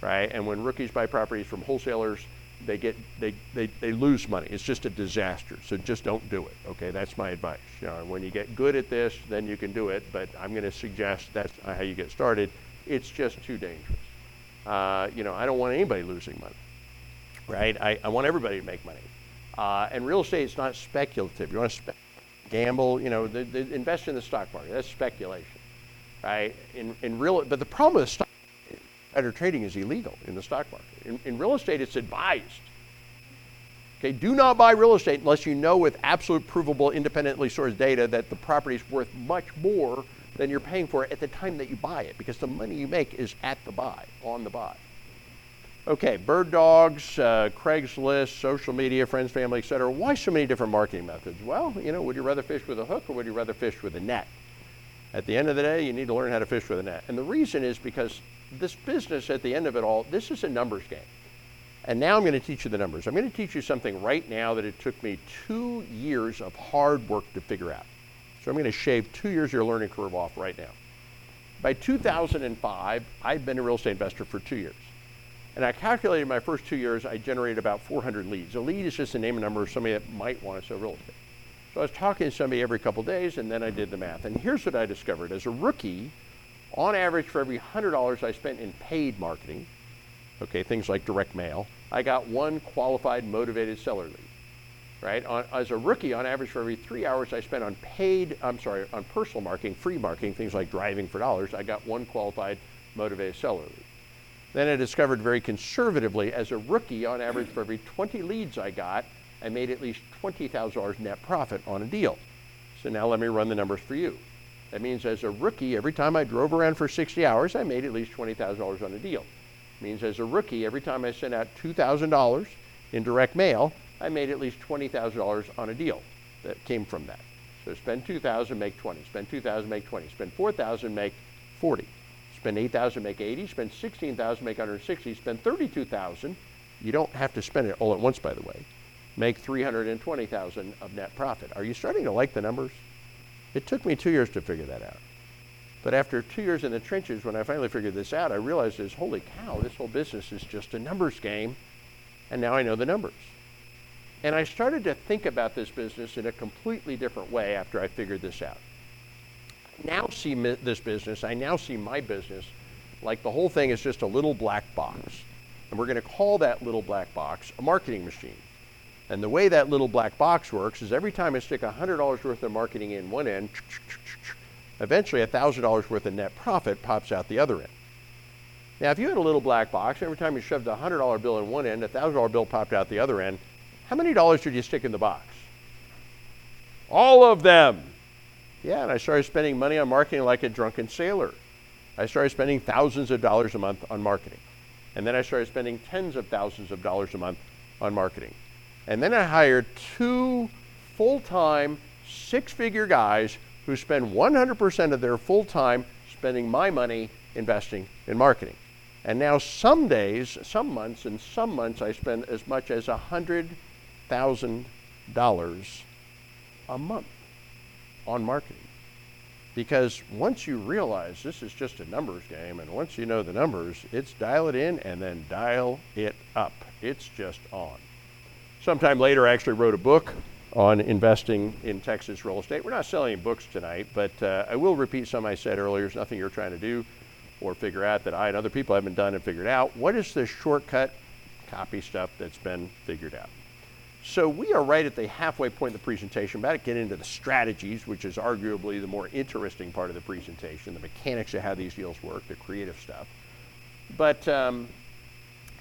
right. And when rookies buy properties from wholesalers, they lose money. It's just a disaster. So just don't do it, okay? That's my advice. You know, when you get good at this, then you can do it, but I'm gonna suggest that's not how you get started. It's just too dangerous. You know, I don't want anybody losing money. Right? I want everybody to make money. And real estate is not speculative. You want to gamble, you know, invest in the stock market. That's speculation, right? But the problem with stock insider trading is illegal in the stock market. In real estate, it's advised. Okay, do not buy real estate unless you know with absolute provable, independently sourced data that the property is worth much more than you're paying for it at the time that you buy it, because the money you make is at the buy, on the buy. Okay, bird dogs, Craigslist, social media, friends, family, et cetera. Why so many different marketing methods? Well, you know, would you rather fish with a hook or would you rather fish with a net? At the end of the day, you need to learn how to fish with a net. And the reason is because this business, at the end of it all, this is a numbers game. And now I'm going to teach you the numbers. I'm going to teach you something right now that it took me 2 years of hard work to figure out. So I'm going to shave 2 years of your learning curve off right now. By 2005, I'd been a real estate investor for 2 years. And I calculated my first 2 years, I generated about 400 leads. A lead is just a name and number of somebody that might want to sell real estate. So I was talking to somebody every couple days, and then I did the math. And here's what I discovered. As a rookie, on average, for every $100 I spent in paid marketing, okay, things like direct mail, I got one qualified, motivated seller lead, right? As a rookie, on average, for every 3 hours I spent on on personal marketing, free marketing, things like driving for dollars, I got one qualified, motivated seller lead. Then I discovered very conservatively, as a rookie, on average, for every 20 leads I got, I made at least $20,000 net profit on a deal. So now let me run the numbers for you. That means as a rookie, every time I drove around for 60 hours, I made at least $20,000 on a deal. It means as a rookie, every time I sent out $2,000 in direct mail, I made at least $20,000 on a deal that came from that. So spend $2,000, make 20, spend $2,000, make 20, spend $4,000, make 40, spend $8,000, make 80, spend $16,000, make 160, spend $32,000. You don't have to spend it all at once, by the way. Make $320,000 of net profit. Are you starting to like the numbers? It took me 2 years to figure that out. But after 2 years in the trenches, when I finally figured this out, I realized is, holy cow, this whole business is just a numbers game, and now I know the numbers. And I started to think about this business in a completely different way after I figured this out. I now see my business like the whole thing is just a little black box. And we're gonna call that little black box a marketing machine. And the way that little black box works is every time I stick $100 worth of marketing in one end, eventually $1,000 worth of net profit pops out the other end. Now, if you had a little black box, every time you shoved a $100 bill in one end, a $1,000 bill popped out the other end, how many dollars did you stick in the box? All of them. Yeah, and I started spending money on marketing like a drunken sailor. I started spending thousands of dollars a month on marketing. And then I started spending tens of thousands of dollars a month on marketing. And then I hired two full-time, six-figure guys who spend 100% of their full-time spending my money investing in marketing. And now some days, some months, I spend as much as $100,000 a month on marketing. Because once you realize this is just a numbers game, and once you know the numbers, it's dial it in and then dial it up. It's just on. Sometime later, I actually wrote a book on investing in Texas real estate. We're not selling books tonight, but I will repeat something I said earlier. There's nothing you're trying to do or figure out that I and other people haven't done and figured out. What is the shortcut? Copy stuff that's been figured out. So we are right at the halfway point of the presentation, about to get into the strategies, which is arguably the more interesting part of the presentation, the mechanics of how these deals work, the creative stuff. But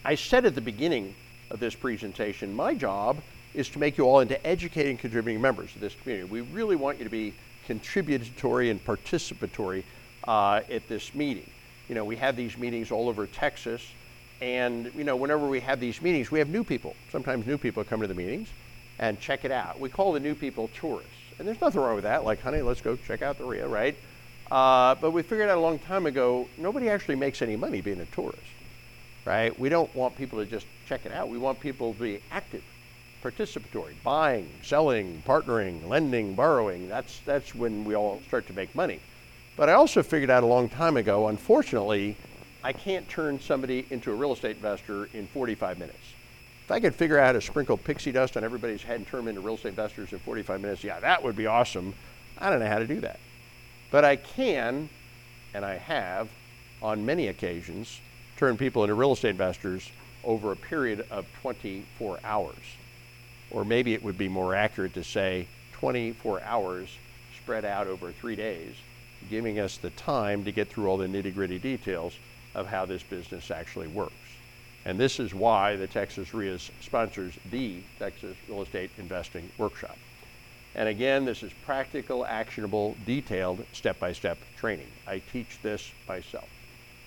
I said at the beginning of this presentation, my job is to make you all into educated and contributing members of this community. We really want you to be contributory and participatory at this meeting. You know, we have these meetings all over Texas, and you know, whenever we have these meetings, we have new people. Sometimes new people come to the meetings and check it out. We call the new people tourists, and there's nothing wrong with that. Like, honey, let's go check out the RIA, right? But we figured out a long time ago, nobody actually makes any money being a tourist. Right? We don't want people to just check it out. We want people to be active, participatory, buying, selling, partnering, lending, borrowing. That's when we all start to make money. But I also figured out a long time ago, unfortunately, I can't turn somebody into a real estate investor in 45 minutes. If I could figure out how to sprinkle pixie dust on everybody's head and turn them into real estate investors in 45 minutes, yeah, that would be awesome. I don't know how to do that. But I can, and I have, on many occasions, turn people into real estate investors over a period of 24 hours. Or maybe it would be more accurate to say 24 hours spread out over 3 days, giving us the time to get through all the nitty-gritty details of how this business actually works. And this is why the Texas RIA sponsors the Texas Real Estate Investing Workshop. And again, this is practical, actionable, detailed, step-by-step training. I teach this myself.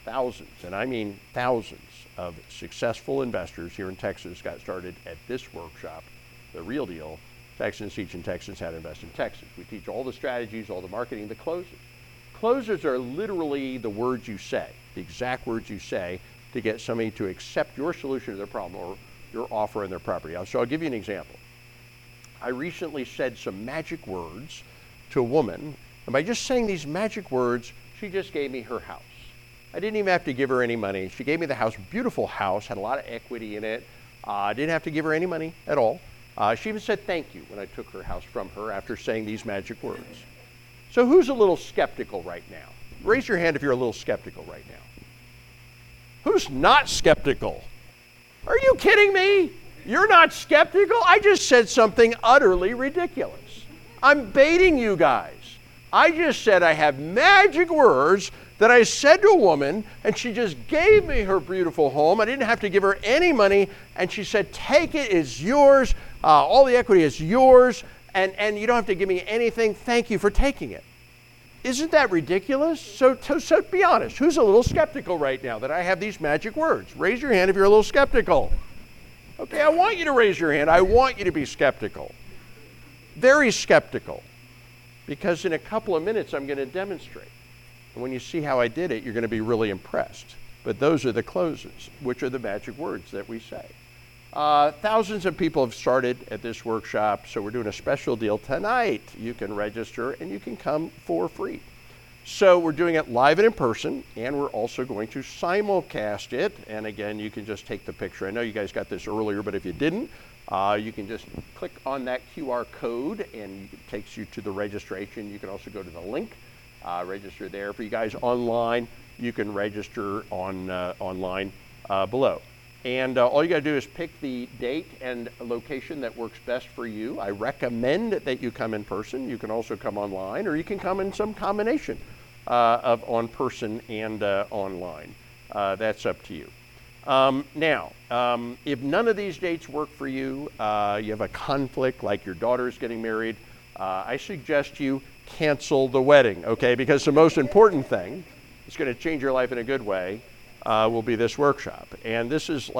Thousands, and I mean thousands, of successful investors here in Texas got started at this workshop, The Real Deal, Texans Teaching Texans How to Invest in Texas. We teach all the strategies, all the marketing, the closes. Closes are literally the words you say, the exact words you say to get somebody to accept your solution to their problem or your offer on their property. So I'll give you an example. I recently said some magic words to a woman, and by just saying these magic words, she just gave me her house. I didn't even have to give her any money. She gave me the house, beautiful house, had a lot of equity in it. I didn't have to give her any money at all. She even said thank you when I took her house from her after saying these magic words. So who's a little skeptical right now? Raise your hand if you're a little skeptical right now. Who's not skeptical? Are you kidding me? You're not skeptical? I just said something utterly ridiculous. I'm baiting you guys. I just said I have magic words that I said to a woman, and she just gave me her beautiful home. I didn't have to give her any money, and she said, take it, it's yours. All the equity is yours, and you don't have to give me anything. Thank you for taking it. Isn't that ridiculous? So be honest, who's a little skeptical right now that I have these magic words? Raise your hand if you're a little skeptical. Okay, I want you to raise your hand. I want you to be skeptical. Very skeptical. Because in a couple of minutes, I'm going to demonstrate. And when you see how I did it, you're going to be really impressed. But those are the closes, which are the magic words that we say. Thousands of people have started at this workshop, so we're doing a special deal tonight. You can register, and you can come for free. So we're doing it live and in person, and we're also going to simulcast it. And again, you can just take the picture. I know you guys got this earlier, but if you didn't, you can just click on that QR code, and it takes you to the registration. You can also go to the link, register there. For you guys online, you can register on online below. And all you got to do is pick the date and location that works best for you. I recommend that you come in person. You can also come online, or you can come in some combination of on-person and online. That's up to you. Now, if none of these dates work for you, you have a conflict, like your daughter's getting married, I suggest you cancel the wedding, okay? Because the most important thing that's going to change your life in a good way will be this workshop. And this is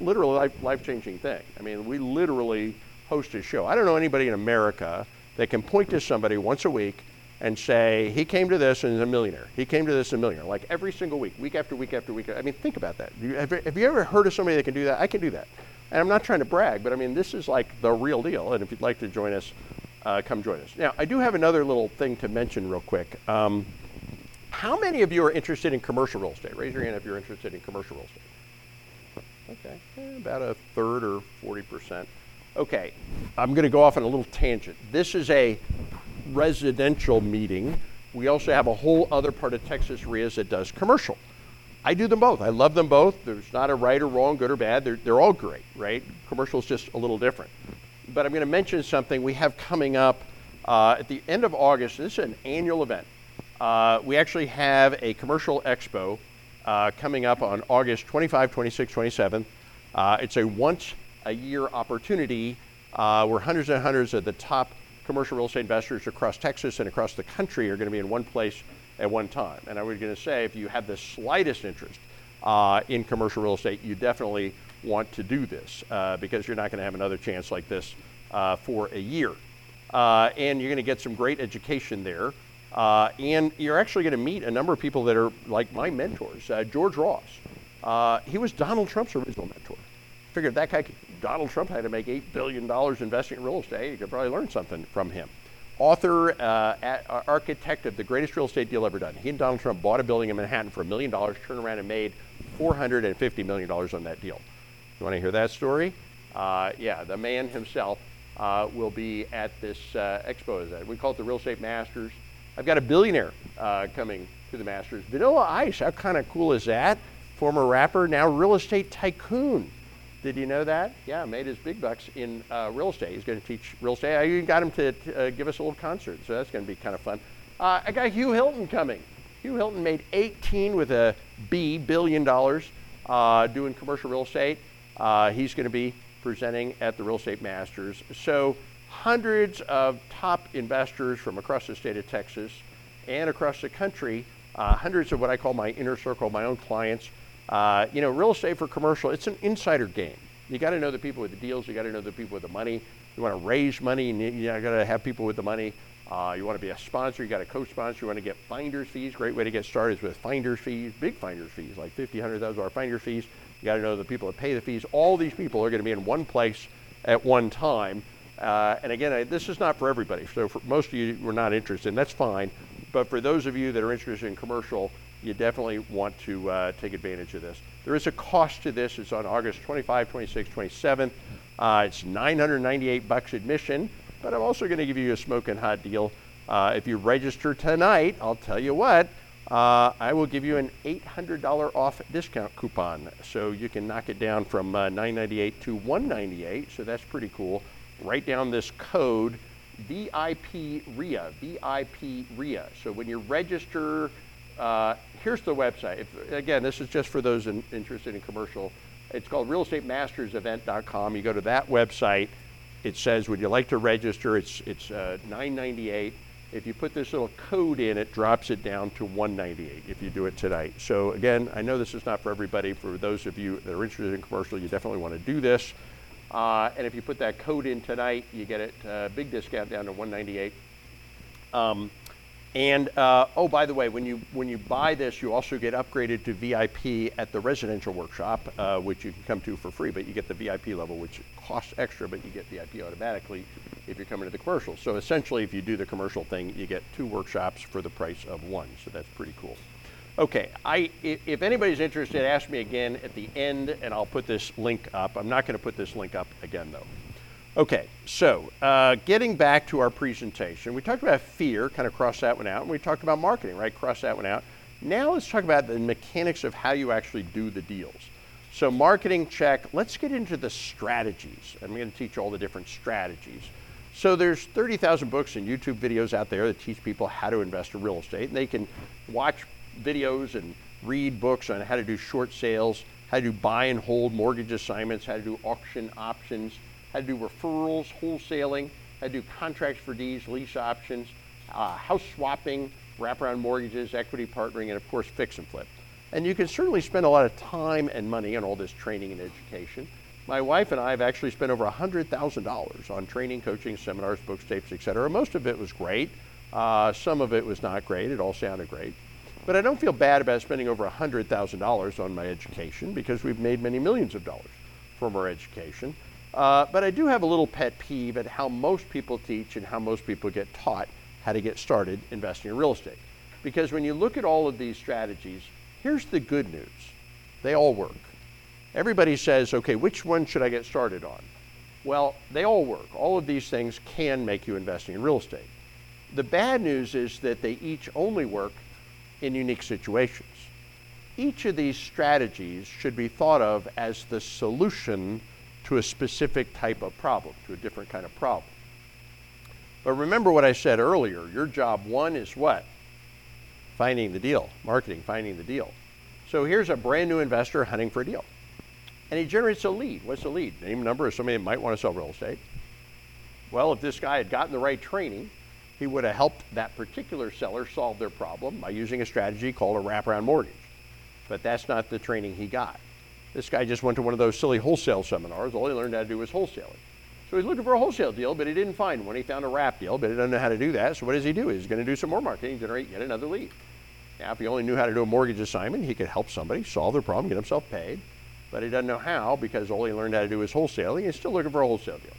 literally life-changing thing. I mean, we literally host a show. I don't know anybody in America that can point to somebody once a week and say, he came to this and is a millionaire. He came to this and a millionaire, like every single week, week after week after week. I mean, think about that. Have you ever heard of somebody that can do that? I can do that. And I'm not trying to brag, but I mean, this is like the real deal. And if you'd like to join us, come join us. Now, I do have another little thing to mention real quick. How many of you are interested in commercial real estate? Raise your hand if you're interested in commercial real estate. Okay, about a third or 40%. Okay, I'm gonna go off on a little tangent. This is a residential meeting. We also have a whole other part of Texas REIAs that does commercial. I do them both. I love them both. There's not a right or wrong, good or bad. They're all great, right? Commercial is just a little different. But I'm going to mention something we have coming up at the end of August. This is an annual event. We actually have a commercial expo coming up on August 25, 26, 27. It's a once-a-year opportunity where hundreds and hundreds of the top commercial real estate investors across Texas and across the country are going to be in one place at one time. And I was going to say, if you have the slightest interest in commercial real estate, you definitely want to do this because you're not going to have another chance like this for a year. And you're going to get some great education there. And you're actually going to meet a number of people that are like my mentors. George Ross, he was Donald Trump's original mentor. Figured that guy, Donald Trump, had to make $8 billion investing in real estate. You could probably learn something from him. Author, architect of the greatest real estate deal ever done. He and Donald Trump bought a building in Manhattan for $1 million, turned around and made $450 million on that deal. You want to hear that story? Yeah, the man himself will be at this expo. We call it the Real Estate Masters. I've got a billionaire coming to the Masters. Vanilla Ice, how kind of cool is that? Former rapper, now real estate tycoon. Did you know that? Yeah, made his big bucks in real estate. He's going to teach real estate. I even got him to give us a little concert, so that's going to be kind of fun. I got Hugh Hilton coming. Hugh Hilton made 18 with a B, $1 billion, doing commercial real estate. He's going to be presenting at the Real Estate Masters. So hundreds of top investors from across the state of Texas and across the country, hundreds of what I call my inner circle, my own clients. You know, real estate for commercial, it's an insider game. You got to know the people with the deals. You got to know the people with the money. You want to raise money, and you got to have people with the money. You want to be a sponsor. You got to co-sponsor. You want to get finder's fees. Great way to get started is with finder's fees, big finder's fees, like $50,000, $100,000 finder's fees. You got to know the people that pay the fees. All these people are going to be in one place at one time. And again, this is not for everybody. So for most of you were not interested, and that's fine. But for those of you that are interested in commercial, you definitely want to take advantage of this. There is a cost to this. It's on August 25, 26, 27th. It's $998 admission, but I'm also gonna give you a smoking hot deal. If you register tonight, I'll tell you what, I will give you an $800 off discount coupon. So you can knock it down from $998 to $198. So that's pretty cool. Write down this code, VIPREA, VIPREA. So when you register, here's the website. Again, this is just for those interested in commercial. It's called realestatemastersevent.com. You go to that website. It says, would you like to register? It's $998. If you put this little code in, it drops it down to $198 if you do it tonight. So again, I know this is not for everybody. For those of you that are interested in commercial, you definitely want to do this. And if you put that code in tonight, you get a big discount down to $198. Oh, by the way, when you buy this, you also get upgraded to VIP at the residential workshop, which you can come to for free, but you get the VIP level, which costs extra, but you get VIP automatically if you're coming to the commercial. So essentially, if you do the commercial thing, you get two workshops for the price of one. So that's pretty cool. Okay, if anybody's interested, ask me again at the end, and I'll put this link up. I'm not gonna put this link up again, though. Okay, so getting back to our presentation, we talked about fear, kind of cross that one out, and we talked about marketing, right? Cross that one out. Now let's talk about the mechanics of how you actually do the deals. So marketing, check. Let's get into the strategies. I'm gonna teach all the different strategies. So there's 30,000 books and YouTube videos out there that teach people how to invest in real estate, and they can watch videos and read books on how to do short sales, how to do buy and hold mortgage assignments, how to do auction options, how to do referrals, wholesaling, how to do contracts for deeds, lease options, house swapping, wraparound mortgages, equity partnering, and of course, fix and flip. And you can certainly spend a lot of time and money on all this training and education. My wife and I have actually spent over $100,000 on training, coaching, seminars, books, tapes, etc. Most of it was great. Some of it was not great. It all sounded great. But I don't feel bad about spending over $100,000 on my education because we've made many millions of dollars from our education. But I do have a little pet peeve at how most people teach and how most people get taught how to get started investing in real estate. Because when you look at all of these strategies, here's the good news. They all work. Everybody says, okay, which one should I get started on? Well, they all work. All of these things can make you investing in real estate. The bad news is that they each only work in unique situations. Each of these strategies should be thought of as the solution to a specific type of problem, to a different kind of problem. But remember what I said earlier, your job one is what? Finding the deal, marketing, finding the deal. So here's a brand new investor hunting for a deal. And he generates a lead. What's a lead? Name, number of somebody that might want to sell real estate. Well, if this guy had gotten the right training, he would have helped that particular seller solve their problem by using a strategy called a wraparound mortgage. But that's not the training he got. This guy just went to one of those silly wholesale seminars. All he learned how to do was wholesaling. So he's looking for a wholesale deal, but he didn't find one. He found a wrap deal, but he doesn't know how to do that. So what does he do? He's gonna do some more marketing, generate yet another lead. Now, if he only knew how to do a mortgage assignment, he could help somebody solve their problem, get himself paid, but he doesn't know how because all he learned how to do is wholesaling. He's still looking for a wholesale deal.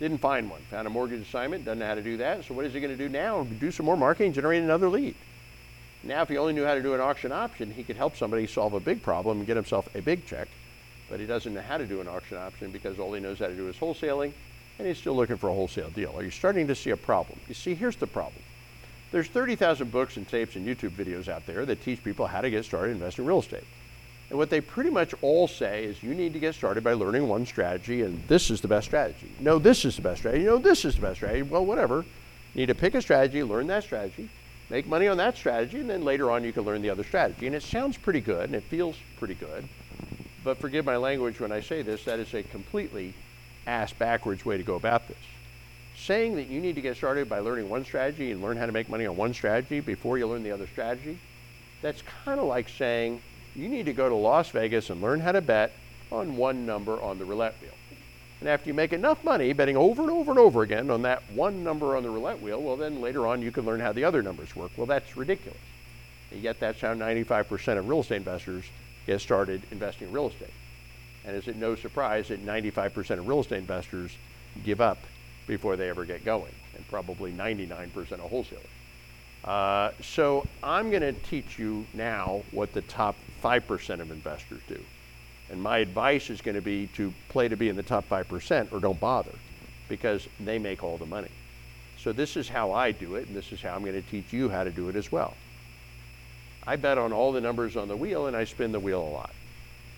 Didn't find one, found a mortgage assignment, doesn't know how to do that. So what is he gonna do now? Do some more marketing, generate another lead. Now, if he only knew how to do an auction option, he could help somebody solve a big problem and get himself a big check, but he doesn't know how to do an auction option because all he knows how to do is wholesaling, and he's still looking for a wholesale deal. Are you starting to see a problem? You see, here's the problem. There's 30,000 books and tapes and YouTube videos out there that teach people how to get started investing in real estate. And what they pretty much all say is you need to get started by learning one strategy, and this is the best strategy. No, this is the best strategy. No, this is the best strategy. Well, whatever. You need to pick a strategy, learn that strategy, make money on that strategy, and then later on you can learn the other strategy. And it sounds pretty good, and it feels pretty good, but forgive my language when I say this, that is a completely ass-backwards way to go about this. Saying that you need to get started by learning one strategy and learn how to make money on one strategy before you learn the other strategy, that's kind of like saying you need to go to Las Vegas and learn how to bet on one number on the roulette wheel. And after you make enough money betting over and over and over again on that one number on the roulette wheel, well, then later on you can learn how the other numbers work. Well, that's ridiculous. And yet that's how 95% of real estate investors get started investing in real estate. And is it no surprise that 95% of real estate investors give up before they ever get going, and probably 99% of wholesalers. So I'm going to teach you now what the top 5% of investors do. And my advice is going to be to play to be in the top 5% or don't bother, because they make all the money. So this is how I do it, and this is how I'm going to teach you how to do it as well. I bet on all the numbers on the wheel, and I spin the wheel a lot.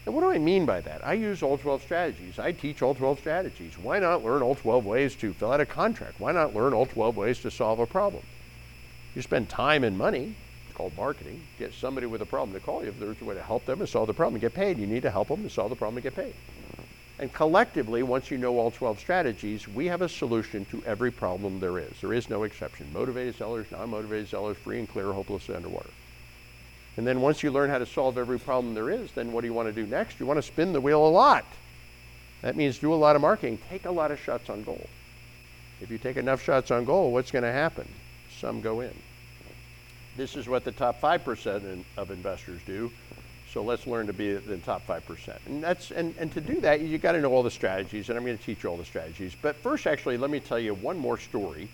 And what do I mean by that? I use all 12 strategies. I teach all 12 strategies. Why not learn all 12 ways to fill out a contract? Why not learn all 12 ways to solve a problem? You spend time and money, it's called marketing, get somebody with a problem to call you if there's a way to help them and solve the problem and get paid. You need to help them to solve the problem and get paid. And collectively, once you know all 12 strategies, we have a solution to every problem there is. There is no exception. Motivated sellers, non-motivated sellers, free and clear, hopeless, and underwater. And then once you learn how to solve every problem there is, then what do you want to do next? You want to spin the wheel a lot. That means do a lot of marketing, take a lot of shots on goal. If you take enough shots on goal, what's going to happen? Some go in. This is what the top 5% of investors do. So let's learn to be in the top 5%. And to do that, you got to know all the strategies, and I'm going to teach you all the strategies. But first, actually, let me tell you one more story.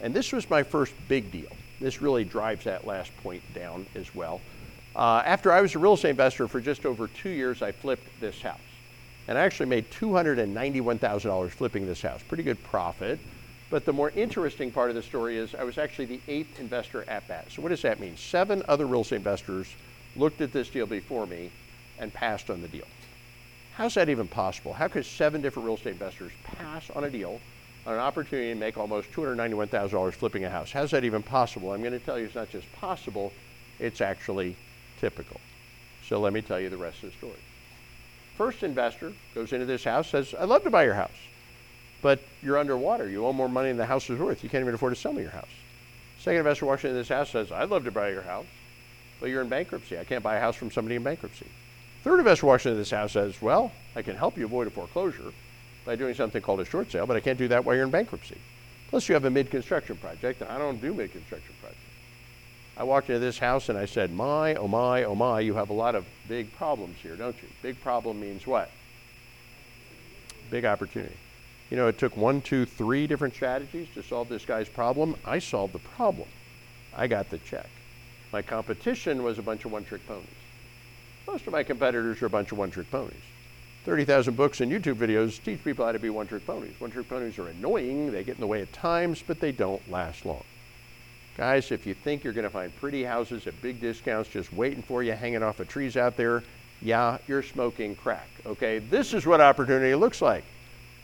And this was my first big deal. This really drives that last point down as well. After I was a real estate investor for just over 2 years, I flipped this house. And I actually made $291,000 flipping this house. Pretty good profit. But the more interesting part of the story is I was actually the 8th investor at bat. So what does that mean? 7 other real estate investors looked at this deal before me and passed on the deal. How's that even possible? How could 7 different real estate investors pass on a deal, on an opportunity to make almost $291,000 flipping a house? How's that even possible? I'm going to tell you it's not just possible, it's actually typical. So let me tell you the rest of the story. First investor goes into this house, says, I'd love to buy your house, but you're underwater. You owe more money than the house is worth. You can't even afford to sell me your house. Second investor walks into this house, says, I'd love to buy your house, but you're in bankruptcy. I can't buy a house from somebody in bankruptcy. Third investor walks into this house, says, well, I can help you avoid a foreclosure by doing something called a short sale, but I can't do that while you're in bankruptcy. Plus you have a mid-construction project, and I don't do mid-construction projects. I walked into this house and I said, my, oh my, oh my, you have a lot of big problems here, don't you? Big problem means what? Big opportunity. You know, it took 1, 2, 3 different strategies to solve this guy's problem. I solved the problem. I got the check. My competition was a bunch of one-trick ponies. Most of my competitors are a bunch of one-trick ponies. 30,000 books and YouTube videos teach people how to be one-trick ponies. One-trick ponies are annoying, they get in the way at times, but they don't last long. Guys, if you think you're going to find pretty houses at big discounts just waiting for you, hanging off of trees out there, yeah, you're smoking crack, okay? This is what opportunity looks like.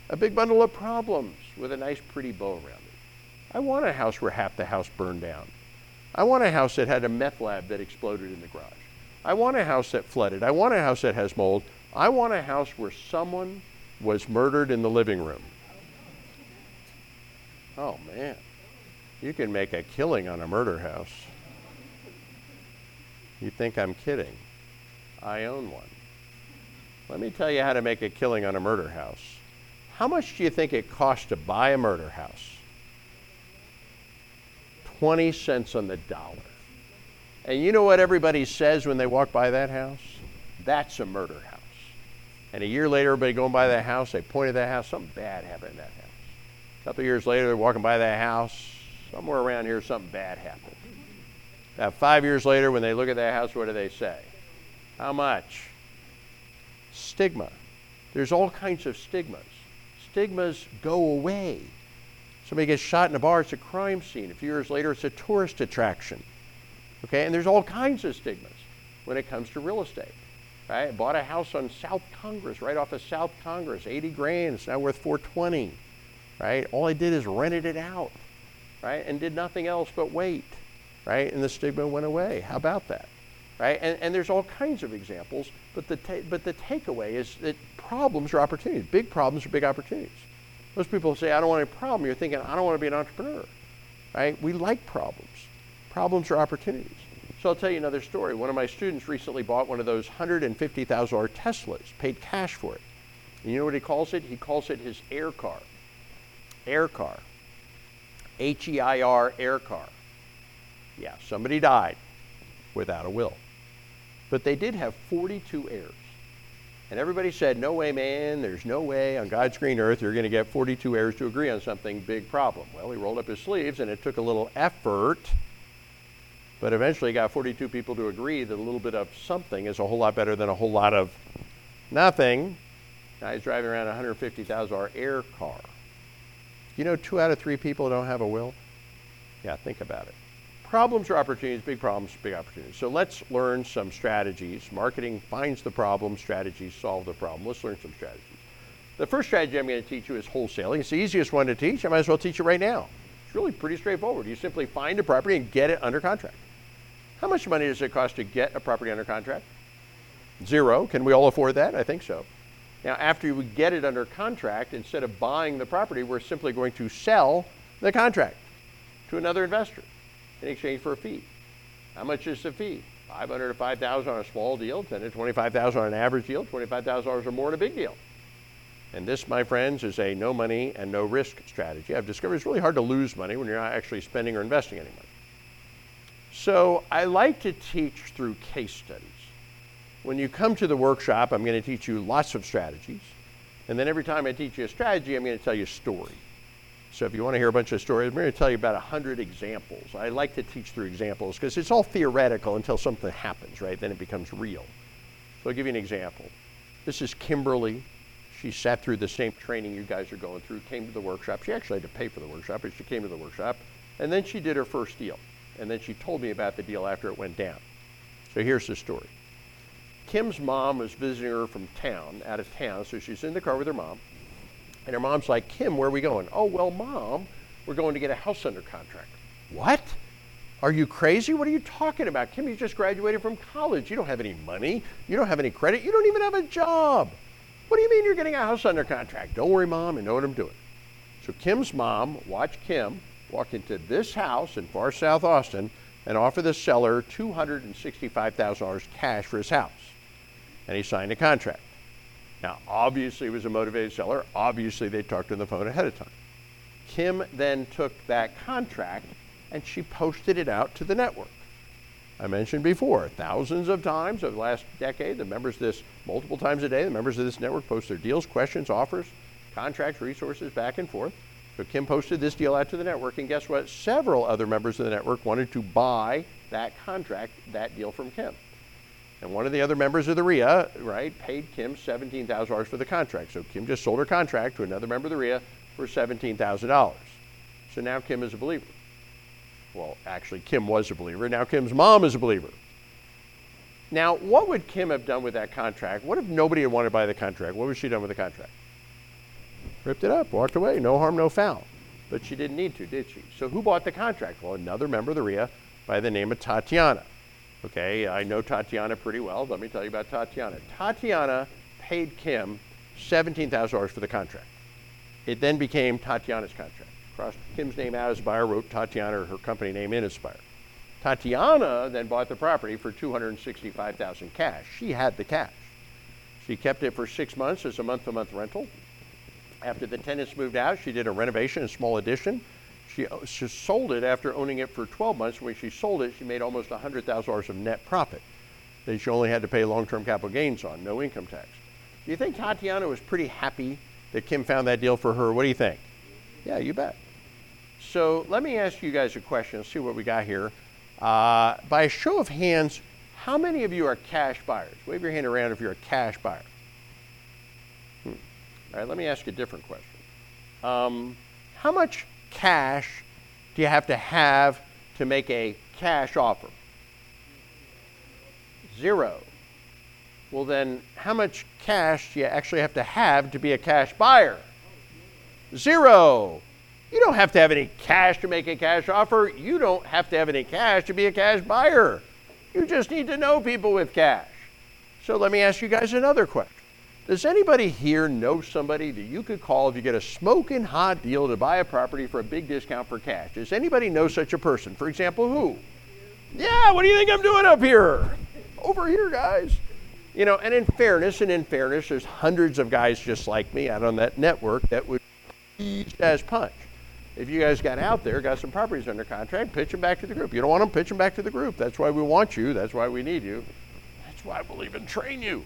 A big bundle of problems with a nice pretty bow around it. I want a house where half the house burned down. I want a house that had a meth lab that exploded in the garage. I want a house that flooded. I want a house that has mold. I want a house where someone was murdered in the living room. Oh, man. You can make a killing on a murder house. You think I'm kidding? I own one. Let me tell you how to make a killing on a murder house. How much do you think it costs to buy a murder house? 20 cents on the dollar. And you know what everybody says when they walk by that house? That's a murder house. And a year later, everybody going by that house, they pointed at that house, something bad happened in that house. A couple of years later, they're walking by that house, somewhere around here, something bad happened. About 5 years later, when they look at that house, what do they say? How much? Stigma. There's all kinds of stigmas. Stigmas go away. Somebody gets shot in a bar, it's a crime scene. A few years later, it's a tourist attraction. Okay, and there's all kinds of stigmas when it comes to real estate. Right? I bought a house on South Congress, right off of South Congress, 80 grand, it's now worth 420. Right? All I did is rented it out. Right? And did nothing else but wait, right? And the stigma went away. How about that, right? And there's all kinds of examples, but the takeaway is that problems are opportunities. Big problems are big opportunities. Most people say, I don't want any problem. You're thinking, I don't want to be an entrepreneur, right? We like problems. Problems are opportunities. So I'll tell you another story. One of my students recently bought one of those $150,000 Teslas, paid cash for it. And you know what he calls it? He calls it his air car. Air car. H-E-I-R, air car. Yeah, somebody died without a will. But they did have 42 heirs. And everybody said, no way, man, there's no way on God's green earth you're going to get 42 heirs to agree on something, big problem. Well, he rolled up his sleeves, and it took a little effort, but eventually got 42 people to agree that a little bit of something is a whole lot better than a whole lot of nothing. Now he's driving around a $150,000 air car. You know 2 out of 3 people don't have a will? Yeah, think about it. Problems are opportunities, big problems, big opportunities. So let's learn some strategies. Marketing finds the problem, strategies solve the problem. Let's learn some strategies. The first strategy I'm going to teach you is wholesaling. It's the easiest one to teach. I might as well teach it right now. It's really pretty straightforward. You simply find a property and get it under contract. How much money does it cost to get a property under contract? $0. Can we all afford that? I think so. Now, after we get it under contract, instead of buying the property, we're simply going to sell the contract to another investor in exchange for a fee. How much is the fee? $500 to $5,000 on a small deal, $10 to $25,000 on an average deal, $25,000 or more on a big deal. And this, my friends, is a no money and no risk strategy. I've discovered it's really hard to lose money when you're not actually spending or investing any money. So I like to teach through case studies. When you come to the workshop, I'm going to teach you lots of strategies. And then every time I teach you a strategy, I'm going to tell you a story. So if you want to hear a bunch of stories, I'm going to tell you about 100 examples. I like to teach through examples because it's all theoretical until something happens, right? Then it becomes real. So I'll give you an example. This is Kimberly. She sat through the same training you guys are going through, came to the workshop. She actually had to pay for the workshop, but she came to the workshop. And then she did her first deal. And then she told me about the deal after it went down. So here's the story. Kim's mom was visiting her from town, out of town, so she's in the car with her mom. And her mom's like, Kim, where are we going? Oh, well, Mom, we're going to get a house under contract. What? Are you crazy? What are you talking about? Kim, you just graduated from college. You don't have any money. You don't have any credit. You don't even have a job. What do you mean you're getting a house under contract? Don't worry, Mom, I know what I'm doing. So Kim's mom watched Kim walk into this house in far south Austin and offer the seller $265,000 cash for his house. And he signed a contract. Now, obviously, he was a motivated seller. Obviously, they talked on the phone ahead of time. Kim then took that contract, and she posted it out to the network. I mentioned before, thousands of times over the last decade, the members of this, multiple times a day, the members of this network post their deals, questions, offers, contracts, resources, back and forth. So Kim posted this deal out to the network, and guess what? Several other members of the network wanted to buy that contract, that deal from Kim. And one of the other members of the RIA, right, paid Kim $17,000 for the contract. So Kim just sold her contract to another member of the RIA for $17,000. So now Kim is a believer. Well, actually, Kim was a believer. Now Kim's mom is a believer. Now, what would Kim have done with that contract? What if nobody had wanted to buy the contract? What would she done with the contract? Ripped it up, walked away, no harm, no foul. But she didn't need to, did she? So who bought the contract? Well, another member of the RIA by the name of Tatiana. Okay, I know Tatiana pretty well. Let me tell you about Tatiana. Tatiana paid Kim $17,000 for the contract. It then became Tatiana's contract. Crossed Kim's name out as buyer, wrote Tatiana or her company name Inaspire. Tatiana then bought the property for $265,000 cash. She had the cash. She kept it for 6 months as a month-to-month rental. After the tenants moved out, she did a renovation, a small addition. She sold it after owning it for 12 months. When she sold it, she made almost $100,000 of net profit that she only had to pay long-term capital gains on, no income tax. Do you think Tatiana was pretty happy that Kim found that deal for her? What do you think? Yeah, you bet. So let me ask you guys a question. Let's see what we got here. By a show of hands, how many of you are cash buyers? Wave your hand around if you're a cash buyer. All right, let me ask you a different question. How much cash do you have to make a cash offer? $0. Well, then how much cash do you actually have to be a cash buyer? $0. You don't have to have any cash to make a cash offer. You don't have to have any cash to be a cash buyer. You just need to know people with cash. So let me ask you guys another question. Does anybody here know somebody that you could call if you get a smoking hot deal to buy a property for a big discount for cash? Does anybody know such a person? For example, who? Yeah, what do you think I'm doing up here? Over here, guys. You know, and in fairness, there's hundreds of guys just like me out on that network that would as punch. If you guys got out there, got some properties under contract, pitch them back to the group. You don't want them, pitch them back to the group. That's why we want you. That's why we need you. That's why we'll even train you.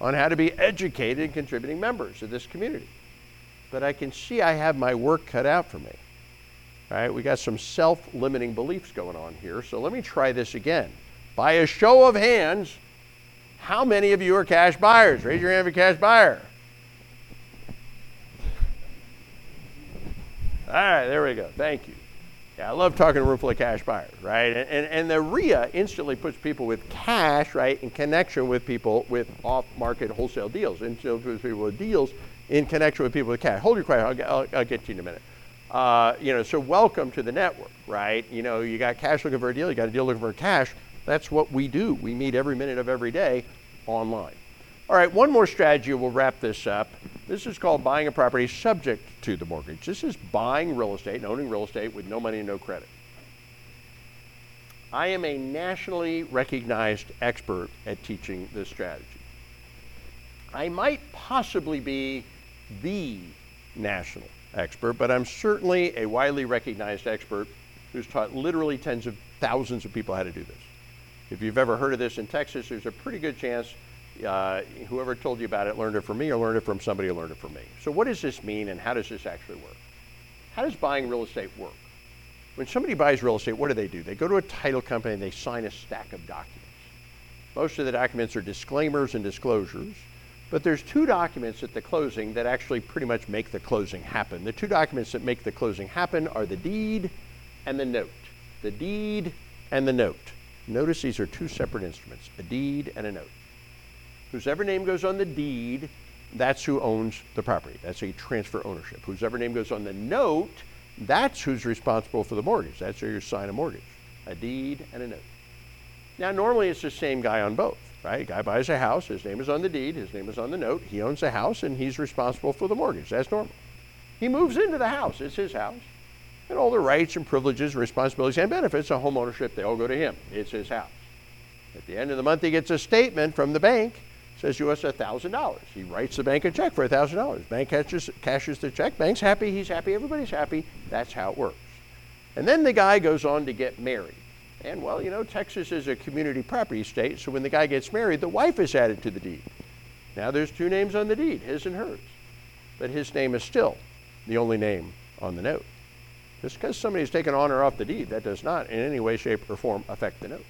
on how to be educated and contributing members of this community. But I can see I have my work cut out for me. All right, we got some self-limiting beliefs going on here, so let me try this again. By a show of hands, how many of you are cash buyers? Raise your hand if you're a cash buyer. All right, there we go, thank you. Yeah, I love talking to a room full of cash buyers, right? And the RIA instantly puts people with cash, right, in connection with people with off-market wholesale deals, and so with people with deals in connection with people with cash. Hold your question, I'll get to you in a minute. So welcome to the network, right? You know, you got cash looking for a deal, you got a deal looking for cash. That's what we do. We meet every minute of every day online. All right, one more strategy, we'll wrap this up. This is called buying a property subject to the mortgage. This is buying real estate and owning real estate with no money and no credit. I am a nationally recognized expert at teaching this strategy. I might possibly be the national expert, but I'm certainly a widely recognized expert who's taught literally tens of thousands of people how to do this. If you've ever heard of this in Texas, there's a pretty good chance whoever told you about it learned it from me or learned it from somebody who learned it from me. So what does this mean and how does this actually work? How does buying real estate work? When somebody buys real estate, what do? They go to a title company and they sign a stack of documents. Most of the documents are disclaimers and disclosures. But there's two documents at the closing that actually pretty much make the closing happen. The two documents that make the closing happen are the deed and the note. The deed and the note. Notice these are two separate instruments, a deed and a note. Whosever name goes on the deed, that's who owns the property. That's how you transfer ownership. Whosever name goes on the note, that's who's responsible for the mortgage. That's where you sign a mortgage, a deed and a note. Now, normally it's the same guy on both. Right, a guy buys a house, his name is on the deed, his name is on the note, he owns the house and he's responsible for the mortgage, that's normal. He moves into the house, it's his house, and all the rights and privileges, responsibilities and benefits of home ownership, they all go to him, it's his house. At the end of the month he gets a statement from the bank, says you owe us $1,000. He writes the bank a check for $1,000. Bank cashes the check, bank's happy, he's happy, everybody's happy, that's how it works. And then the guy goes on to get married. And well, you know, Texas is a community property state, so when the guy gets married, the wife is added to the deed. Now there's two names on the deed, his and hers. But his name is still the only name on the note. Just because somebody's taken on or off the deed, that does not in any way, shape, or form affect the note.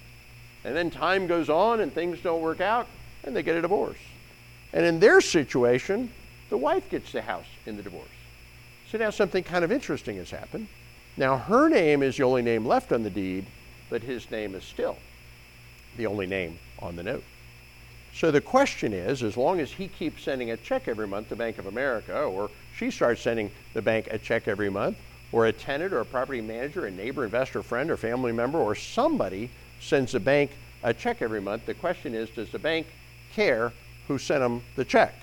And then time goes on and things don't work out, and they get a divorce. And in their situation, the wife gets the house in the divorce. So now something kind of interesting has happened. Now her name is the only name left on the deed, but his name is still the only name on the note. So the question is, as long as he keeps sending a check every month to Bank of America, or she starts sending the bank a check every month, or a tenant or a property manager, a neighbor, investor, friend, or family member, or somebody sends the bank a check every month, the question is, does the bank care who sent them the check?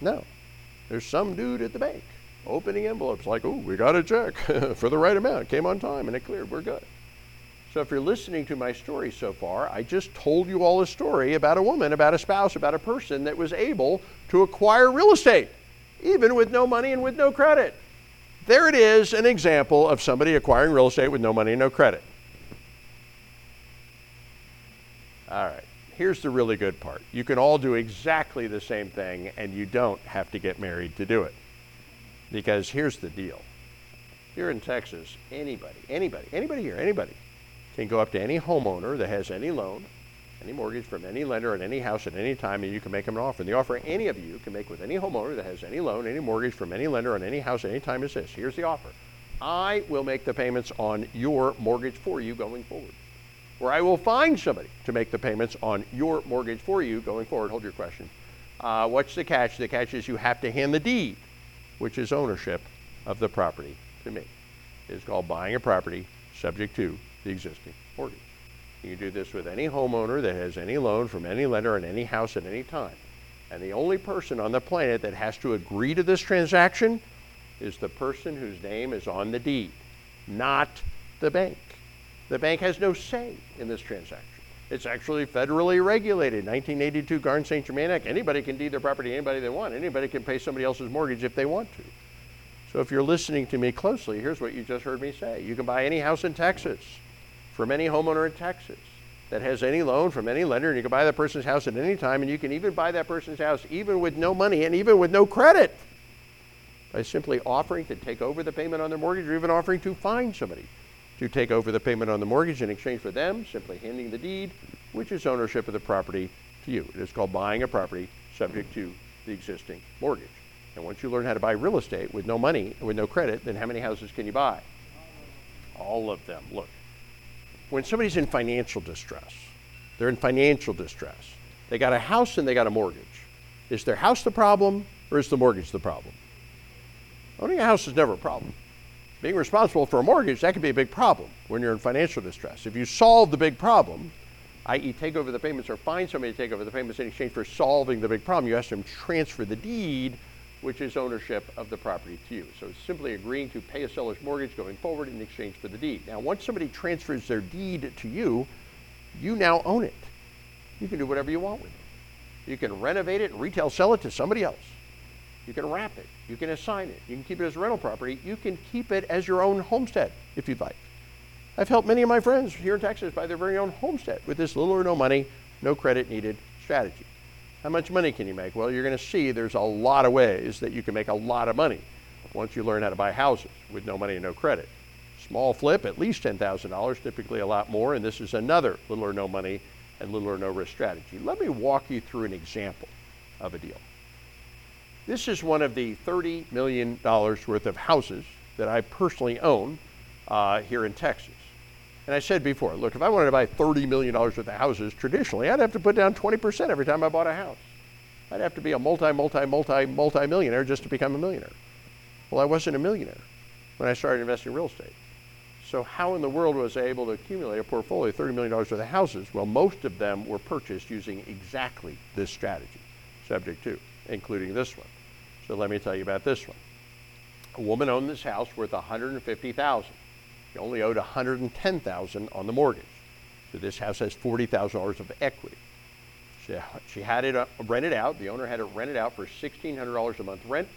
No. There's some dude at the bank opening envelopes like, oh, we got a check for the right amount, came on time, and it cleared, we're good. So if you're listening to my story so far, I just told you all a story about a woman, about a spouse, about a person that was able to acquire real estate, even with no money and with no credit. There it is, an example of somebody acquiring real estate with no money and no credit. All right, here's the really good part. You can all do exactly the same thing, and you don't have to get married to do it. Because here's the deal. Here in Texas, anybody can go up to any homeowner that has any loan, any mortgage from any lender on any house at any time, and you can make them an offer. And the offer any of you can make with any homeowner that has any loan, any mortgage from any lender on any house at any time is this. Here's the offer. I will make the payments on your mortgage for you going forward. Or I will find somebody to make the payments on your mortgage for you going forward. Hold your question. What's the catch? The catch is you have to hand the deed, which is ownership of the property, to me. It's called buying a property subject to the existing mortgage. You can do this with any homeowner that has any loan from any lender in any house at any time. And the only person on the planet that has to agree to this transaction is the person whose name is on the deed, not the bank. The bank has no say in this transaction. It's actually federally regulated. 1982 Garn St. Germain Act, anybody can deed their property to anybody they want. Anybody can pay somebody else's mortgage if they want to. So if you're listening to me closely, here's what you just heard me say. You can buy any house in Texas from any homeowner in Texas. that has any loan from any lender, and you can buy that person's house at any time, and you can even buy that person's house even with no money and even with no credit by simply offering to take over the payment on their mortgage, or even offering to find somebody to take over the payment on the mortgage in exchange for them simply handing the deed, which is ownership of the property, to you. It is called buying a property subject to the existing mortgage. And once you learn how to buy real estate with no money, with no credit, then how many houses can you buy? All of them. Look, when somebody's in financial distress, they're in financial distress. They got a house and they got a mortgage. Is their house the problem or is the mortgage the problem? Owning a house is never a problem. Being responsible for a mortgage, that can be a big problem when you're in financial distress. If you solve the big problem, i.e. take over the payments or find somebody to take over the payments in exchange for solving the big problem, you ask them to transfer the deed, which is ownership of the property to you. So it's simply agreeing to pay a seller's mortgage going forward in exchange for the deed. Now, once somebody transfers their deed to you, you now own it. You can do whatever you want with it. You can renovate it and retail sell it to somebody else. You can wrap it. You can assign it. You can keep it as a rental property. You can keep it as your own homestead if you'd like. I've helped many of my friends here in Texas buy their very own homestead with this little or no money, no credit needed strategy. How much money can you make? Well, you're going to see there's a lot of ways that you can make a lot of money once you learn how to buy houses with no money and no credit. Small flip, at least $10,000, typically a lot more, and this is another little or no money and little or no risk strategy. Let me walk you through an example of a deal. This is one of the $30 million worth of houses that I personally own here in Texas. And I said before, look, if I wanted to buy $30 million worth of houses, traditionally, I'd have to put down 20% every time I bought a house. I'd have to be a multi-millionaire just to become a millionaire. Well, I wasn't a millionaire when I started investing in real estate. So how in the world was I able to accumulate a portfolio of $30 million worth of houses? Well, most of them were purchased using exactly this strategy, subject to, including this one. So let me tell you about this one. A woman owned this house worth $150,000. She only owed $110,000 on the mortgage. So this house has $40,000 of equity. She had it rented out. The owner had it rented out for $1,600 a month rent.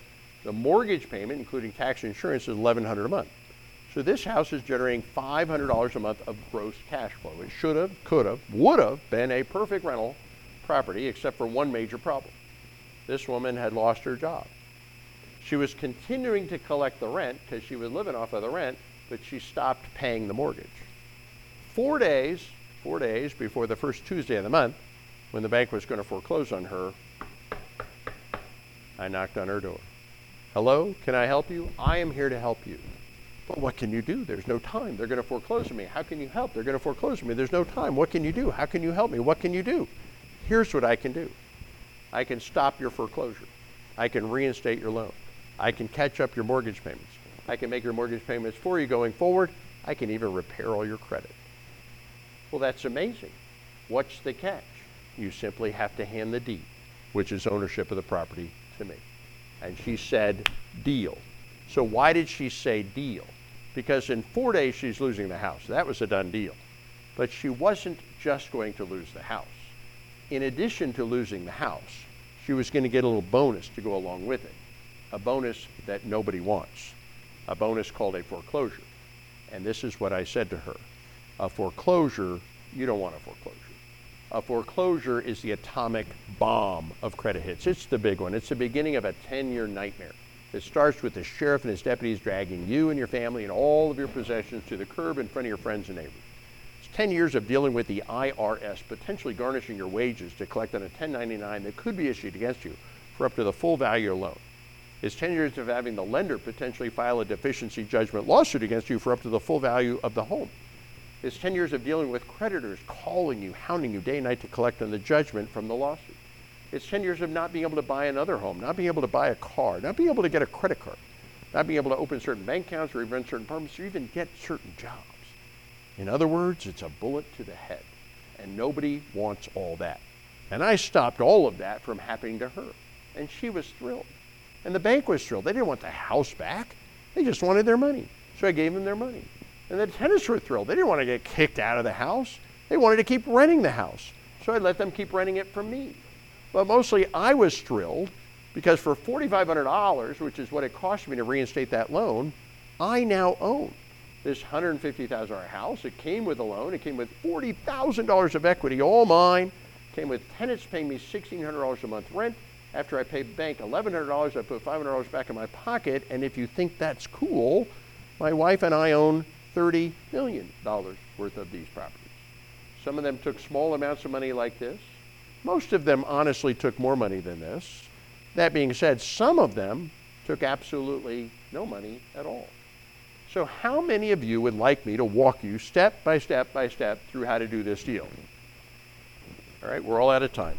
The mortgage payment, including tax and insurance, is $1,100 a month. So this house is generating $500 a month of gross cash flow. It should have, could have, would have been a perfect rental property, except for one major problem. This woman had lost her job. She was continuing to collect the rent because she was living off of the rent, but she stopped paying the mortgage. 4 days before the first Tuesday of the month, when the bank was going to foreclose on her, I knocked on her door. Hello, can I help you? I am here to help you. But what can you do? There's no time. They're going to foreclose on me. How can you help? They're going to foreclose on me. There's no time. What can you do? How can you help me? What can you do? Here's what I can do. I can stop your foreclosure. I can reinstate your loan. I can catch up your mortgage payments. I can make your mortgage payments for you going forward. I can even repair all your credit. Well, that's amazing. What's the catch? You simply have to hand the deed, which is ownership of the property, to me. And she said, deal. So why did she say deal? Because in 4 days, she's losing the house. That was a done deal. But she wasn't just going to lose the house. In addition to losing the house, she was going to get a little bonus to go along with it, a bonus that nobody wants. A bonus called a foreclosure. And this is what I said to her. A foreclosure, you don't want a foreclosure. A foreclosure is the atomic bomb of credit hits. It's the big one. It's the beginning of a 10-year nightmare. It starts with the sheriff and his deputies dragging you and your family and all of your possessions to the curb in front of your friends and neighbors. It's 10 years of dealing with the IRS, potentially garnishing your wages to collect on a 1099 that could be issued against you for up to the full value of your loan. It's 10 years of having the lender potentially file a deficiency judgment lawsuit against you for up to the full value of the home. It's 10 years of dealing with creditors calling you, hounding you day and night to collect on the judgment from the lawsuit. It's 10 years of not being able to buy another home, not being able to buy a car, not being able to get a credit card, not being able to open certain bank accounts or even certain apartments or even get certain jobs. In other words, it's a bullet to the head, and nobody wants all that. And I stopped all of that from happening to her, and she was thrilled. And the bank was thrilled. They didn't want the house back. They just wanted their money. So I gave them their money. And the tenants were thrilled. They didn't want to get kicked out of the house. They wanted to keep renting the house. So I let them keep renting it from me. But mostly I was thrilled because for $4,500, which is what it cost me to reinstate that loan, I now own this $150,000 house. It came with a loan. It came with $40,000 of equity, all mine. It came with tenants paying me $1,600 a month rent. After I paid bank $1,100, I put $500 back in my pocket. And if you think that's cool, my wife and I own $30 million worth of these properties. Some of them took small amounts of money like this. Most of them honestly took more money than this. That being said, some of them took absolutely no money at all. So how many of you would like me to walk you step by step by step through how to do this deal? All right, we're all out of time.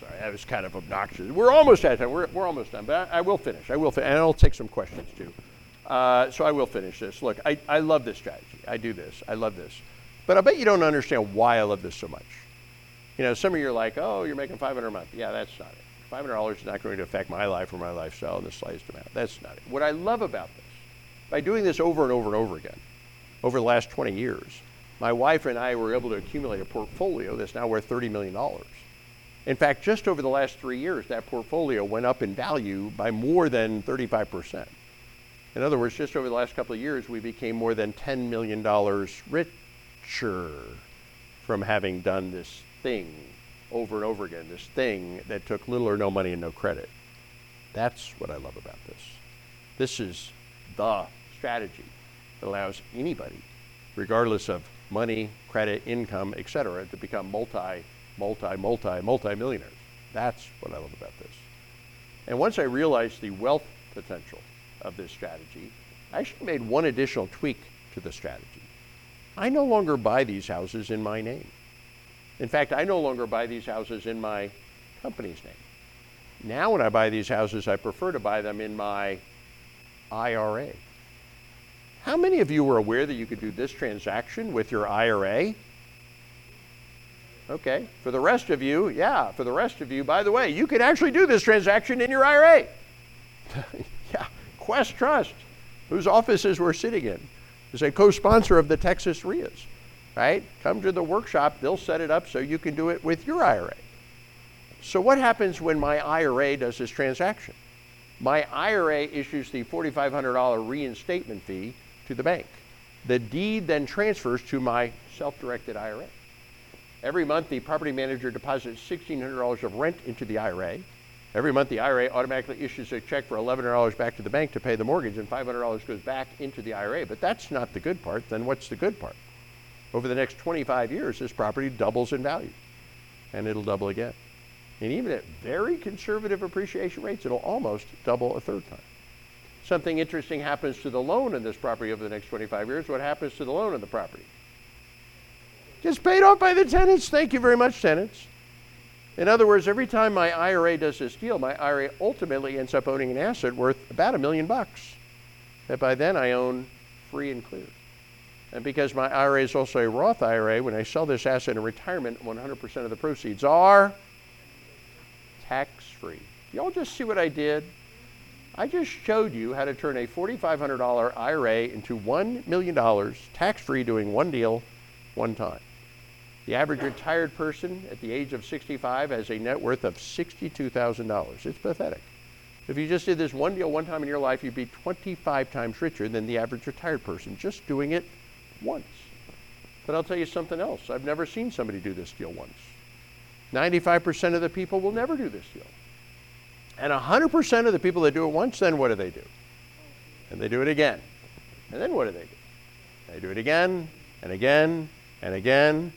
Sorry, that was kind of obnoxious. We're almost out of time. We're almost done, but I will finish. And I'll take some questions too. So I will finish this. Look, I love this strategy. I do this. I love this. But I bet you don't understand why I love this so much. You know, some of you are like, oh, you're making $500 a month. Yeah, that's not it. $500 is not going to affect my life or my lifestyle in the slightest amount. That's not it. What I love about this, by doing this over and over and over again, over the last 20 years, my wife and I were able to accumulate a portfolio that's now worth $30 million. In fact, just over the last 3 years, that portfolio went up in value by more than 35%. In other words, just over the last couple of years, we became more than $10 million rich. Sure, from having done this thing over and over again, this thing that took little or no money and no credit. That's what I love about this. This is the strategy that allows anybody, regardless of money, credit, income, etc., to become multi-millionaires. That's what I love about this. And once I realized the wealth potential of this strategy, I actually made one additional tweak to the strategy. I no longer buy these houses in my name. In fact, I no longer buy these houses in my company's name. Now when I buy these houses, I prefer to buy them in my IRA. How many of you were aware that you could do this transaction with your IRA? Okay, for the rest of you, yeah, for the rest of you, by the way, you could actually do this transaction in your IRA. Yeah, Quest Trust, whose offices we're sitting in, is a co-sponsor of the Texas REIAs, right? Come to the workshop, they'll set it up so you can do it with your IRA. So what happens when my IRA does this transaction? My IRA issues the $4,500 reinstatement fee to the bank. The deed then transfers to my self-directed IRA. Every month, the property manager deposits $1,600 of rent into the IRA. Every month, the IRA automatically issues a check for $1,100 back to the bank to pay the mortgage, and $500 goes back into the IRA. But that's not the good part. Then what's the good part? Over the next 25 years, this property doubles in value, and it'll double again. And even at very conservative appreciation rates, it'll almost double a third time. Something interesting happens to the loan in this property over the next 25 years. What happens to the loan in the property? Gets paid off by the tenants. Thank you very much, tenants. In other words, every time my IRA does this deal, my IRA ultimately ends up owning an asset worth about $1 million. That by then I own free and clear. And because my IRA is also a Roth IRA, when I sell this asset in retirement, 100% of the proceeds are tax-free. Y'all just see what I did? I just showed you how to turn a $4,500 IRA into $1 million tax-free doing one deal, one time. The average retired person at the age of 65 has a net worth of $62,000. It's pathetic. If you just did this one deal one time in your life, you'd be 25 times richer than the average retired person just doing it once. But I'll tell you something else. I've never seen somebody do this deal once. 95% of the people will never do this deal. And 100% of the people that do it once, then what do they do? And they do it again. And then what do they do? They do it again and again and again.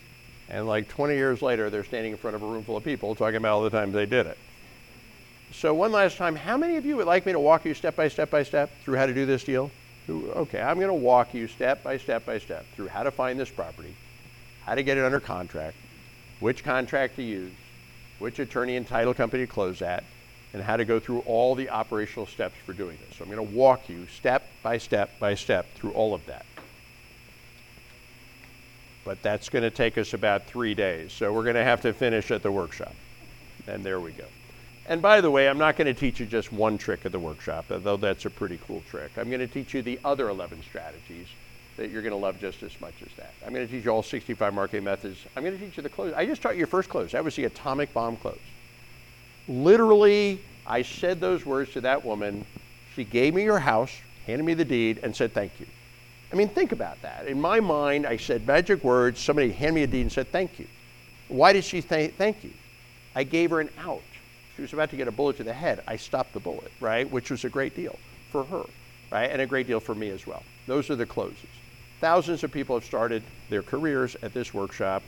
And like 20 years later, they're standing in front of a room full of people talking about all the times they did it. So one last time, how many of you would like me to walk you step by step by step through how to do this deal? Okay, I'm gonna walk you step by step by step through how to find this property, how to get it under contract, which contract to use, which attorney and title company to close at, and how to go through all the operational steps for doing this. So I'm gonna walk you step by step by step through all of that. But that's going to take us about 3 days. So we're going to have to finish at the workshop. And there we go. And by the way, I'm not going to teach you just one trick at the workshop, although that's a pretty cool trick. I'm going to teach you the other 11 strategies that you're going to love just as much as that. I'm going to teach you all 65 marketing methods. I'm going to teach you the close. I just taught you your first close. That was the atomic bomb close. Literally, I said those words to that woman. She gave me her house handed me the deed, and said thank you. I mean, think about that. In my mind, I said magic words, somebody handed me a deed and said thank you. Why did she thank you? I gave her an out. She was about to get a bullet to the head. I stopped the bullet, right? Which was a great deal for her, right? And a great deal for me as well. Those are the closes. Thousands of people have started their careers at this workshop,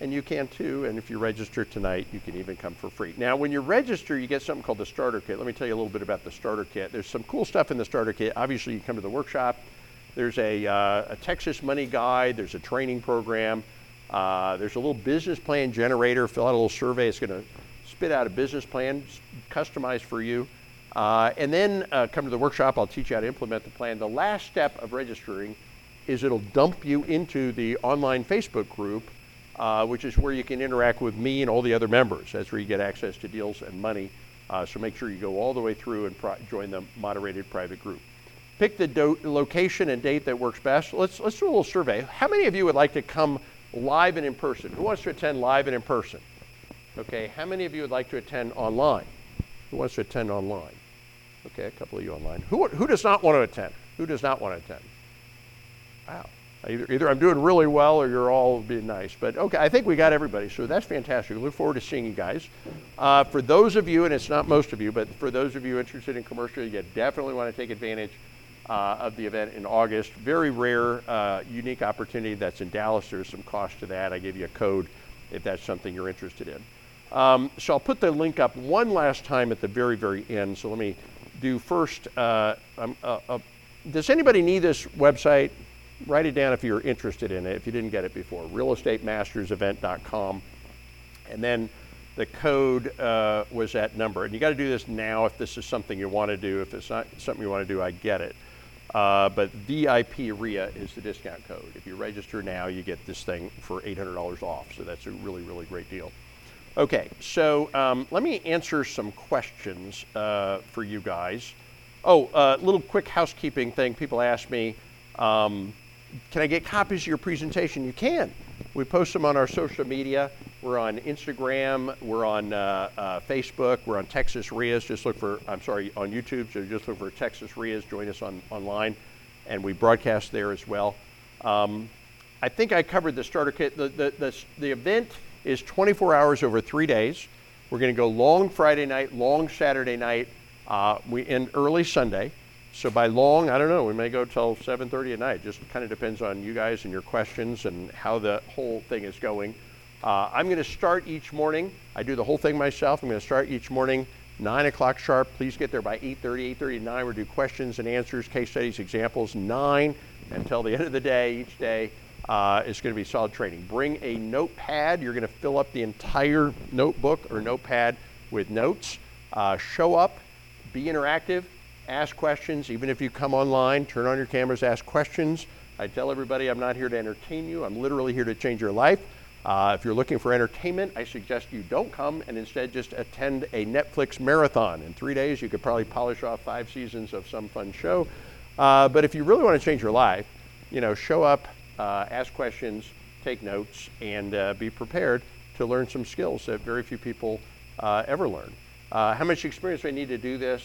and you can too, and if you register tonight, you can even come for free. Now, when you register, you get something called the Starter Kit. Let me tell you a little bit about the Starter Kit. There's some cool stuff in the Starter Kit. Obviously, you come to the workshop. There's a Texas money guide. There's a training program. There's a little business plan generator. Fill out a little survey. It's going to spit out a business plan customized for you. And then come to the workshop. I'll teach you how to implement the plan. The last step of registering is it'll dump you into the online Facebook group, which is where you can interact with me and all the other members. That's where you get access to deals and money. So make sure you go all the way through and join the moderated private group. Pick the location and date that works best. Let's do a little survey. How many of you would like to come live and in person? Who wants to attend live and in person? Okay, how many of you would like to attend online? Who wants to attend online? Okay, a couple of you online. Who does not want to attend? Who does not want to attend? Wow, either I'm doing really well or you're all being nice, but okay, I think we got everybody, so that's fantastic. We look forward to seeing you guys. For those of you, and it's not most of you, but for those of you interested in commercial, you definitely want to take advantage of the event in August. Very rare, unique opportunity that's in Dallas. There's some cost to that. I give you a code if that's something you're interested in. So I'll put the link up one last time at the very, very end. So let me do first, does anybody need this website? Write it down if you're interested in it, if you didn't get it before, realestatemastersevent.com. And then the code was that number. And you got to do this now if this is something you want to do. If it's not something you want to do, I get it. But VIP RIA is the discount code. If you register now, you get this thing for $800 off. So that's a really, really great deal. Okay, so let me answer some questions for you guys. Oh, a little quick housekeeping thing. People ask me, can I get copies of your presentation? You can. We post them on our social media. We're on Instagram. We're on Facebook. We're on Texas RIAs. Just look for, I'm sorry, on YouTube. So just look for Texas RIAs. Join us online. And we broadcast there as well. I think I covered the starter kit. The event is 24 hours over 3 days. We're going to go long Friday night, long Saturday night. We end early Sunday. So by long, I don't know, we may go till 7:30 at night. Just kind of depends on you guys and your questions and how the whole thing is going. I'm going to start each morning. I do the whole thing myself. I'm going to start each morning, 9 o'clock sharp. Please get there by 8:30 to 9. We'll do questions and answers, case studies, examples, 9 until the end of the day. Each day is going to be solid training. Bring a notepad. You're going to fill up the entire notebook or notepad with notes. Show up, be interactive. Ask questions. Even if you come online, turn on your cameras, ask questions. I tell everybody I'm not here to entertain you. I'm literally here to change your life. If you're looking for entertainment, I suggest you don't come and instead just attend a Netflix marathon. In 3 days, you could probably polish off 5 seasons of some fun show. But if you really want to change your life, you know, show up, ask questions, take notes, and be prepared to learn some skills that very few people ever learn. How much experience do I need to do this?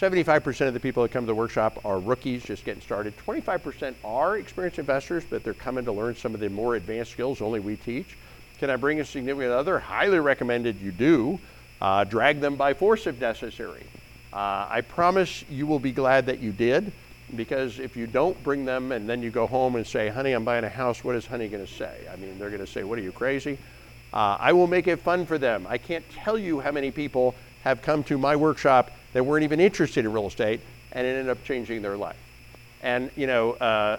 75% of the people that come to the workshop are rookies, just getting started. 25% are experienced investors, but they're coming to learn some of the more advanced skills only we teach. Can I bring a significant other? Highly recommended you do. Drag them by force if necessary. I promise you will be glad that you did, because if you don't bring them and then you go home and say, honey, I'm buying a house, what is honey going to say? I mean, they're going to say, what are you, crazy? I will make it fun for them. I can't tell you how many people have come to my workshop that weren't even interested in real estate, and it ended up changing their life. And you know,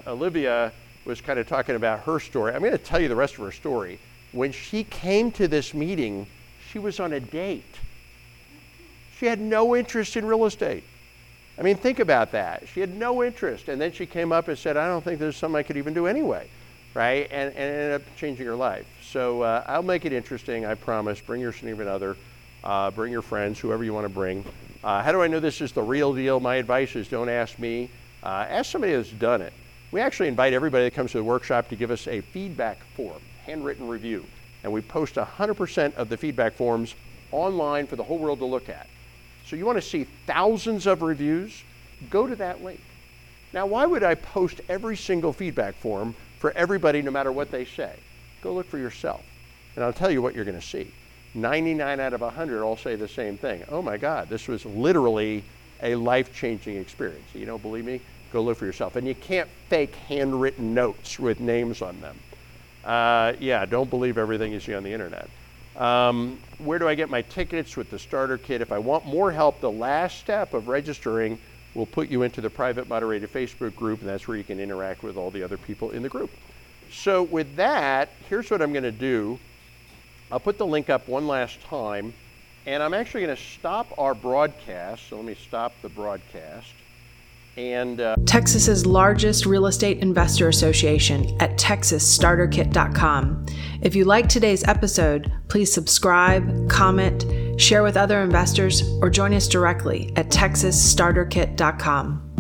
Olivia was kind of talking about her story. I'm going to tell you the rest of her story. When she came to this meeting, she was on a date. She had no interest in real estate. I mean, think about that. She had no interest, and then she came up and said, I don't think there's something I could even do anyway, right? And it ended up changing her life. So I'll make it interesting, I promise. Bring your significant other, bring your friends, whoever you want to bring. How do I know this is the real deal? My advice is don't ask me. Ask somebody that's done it. We actually invite everybody that comes to the workshop to give us a feedback form, handwritten review. And we post 100% of the feedback forms online for the whole world to look at. So you want to see thousands of reviews? Go to that link. Now, why would I post every single feedback form for everybody, no matter what they say? Go look for yourself, and I'll tell you what you're going to see. 99 out of 100 all say the same thing. Oh my God, this was literally a life-changing experience. You don't believe me? Go look for yourself. And you can't fake handwritten notes with names on them. Yeah, don't believe everything you see on the internet. Where do I get my tickets with the starter kit? If I want more help, the last step of registering will put you into the private moderated Facebook group, and that's where you can interact with all the other people in the group. So with that, here's what I'm going to do. I'll put the link up one last time, and I'm actually going to stop our broadcast. So let me stop the broadcast. And Texas's largest real estate investor association at TexasStarterKit.com. If you like today's episode, please subscribe, comment, share with other investors, or join us directly at TexasStarterKit.com.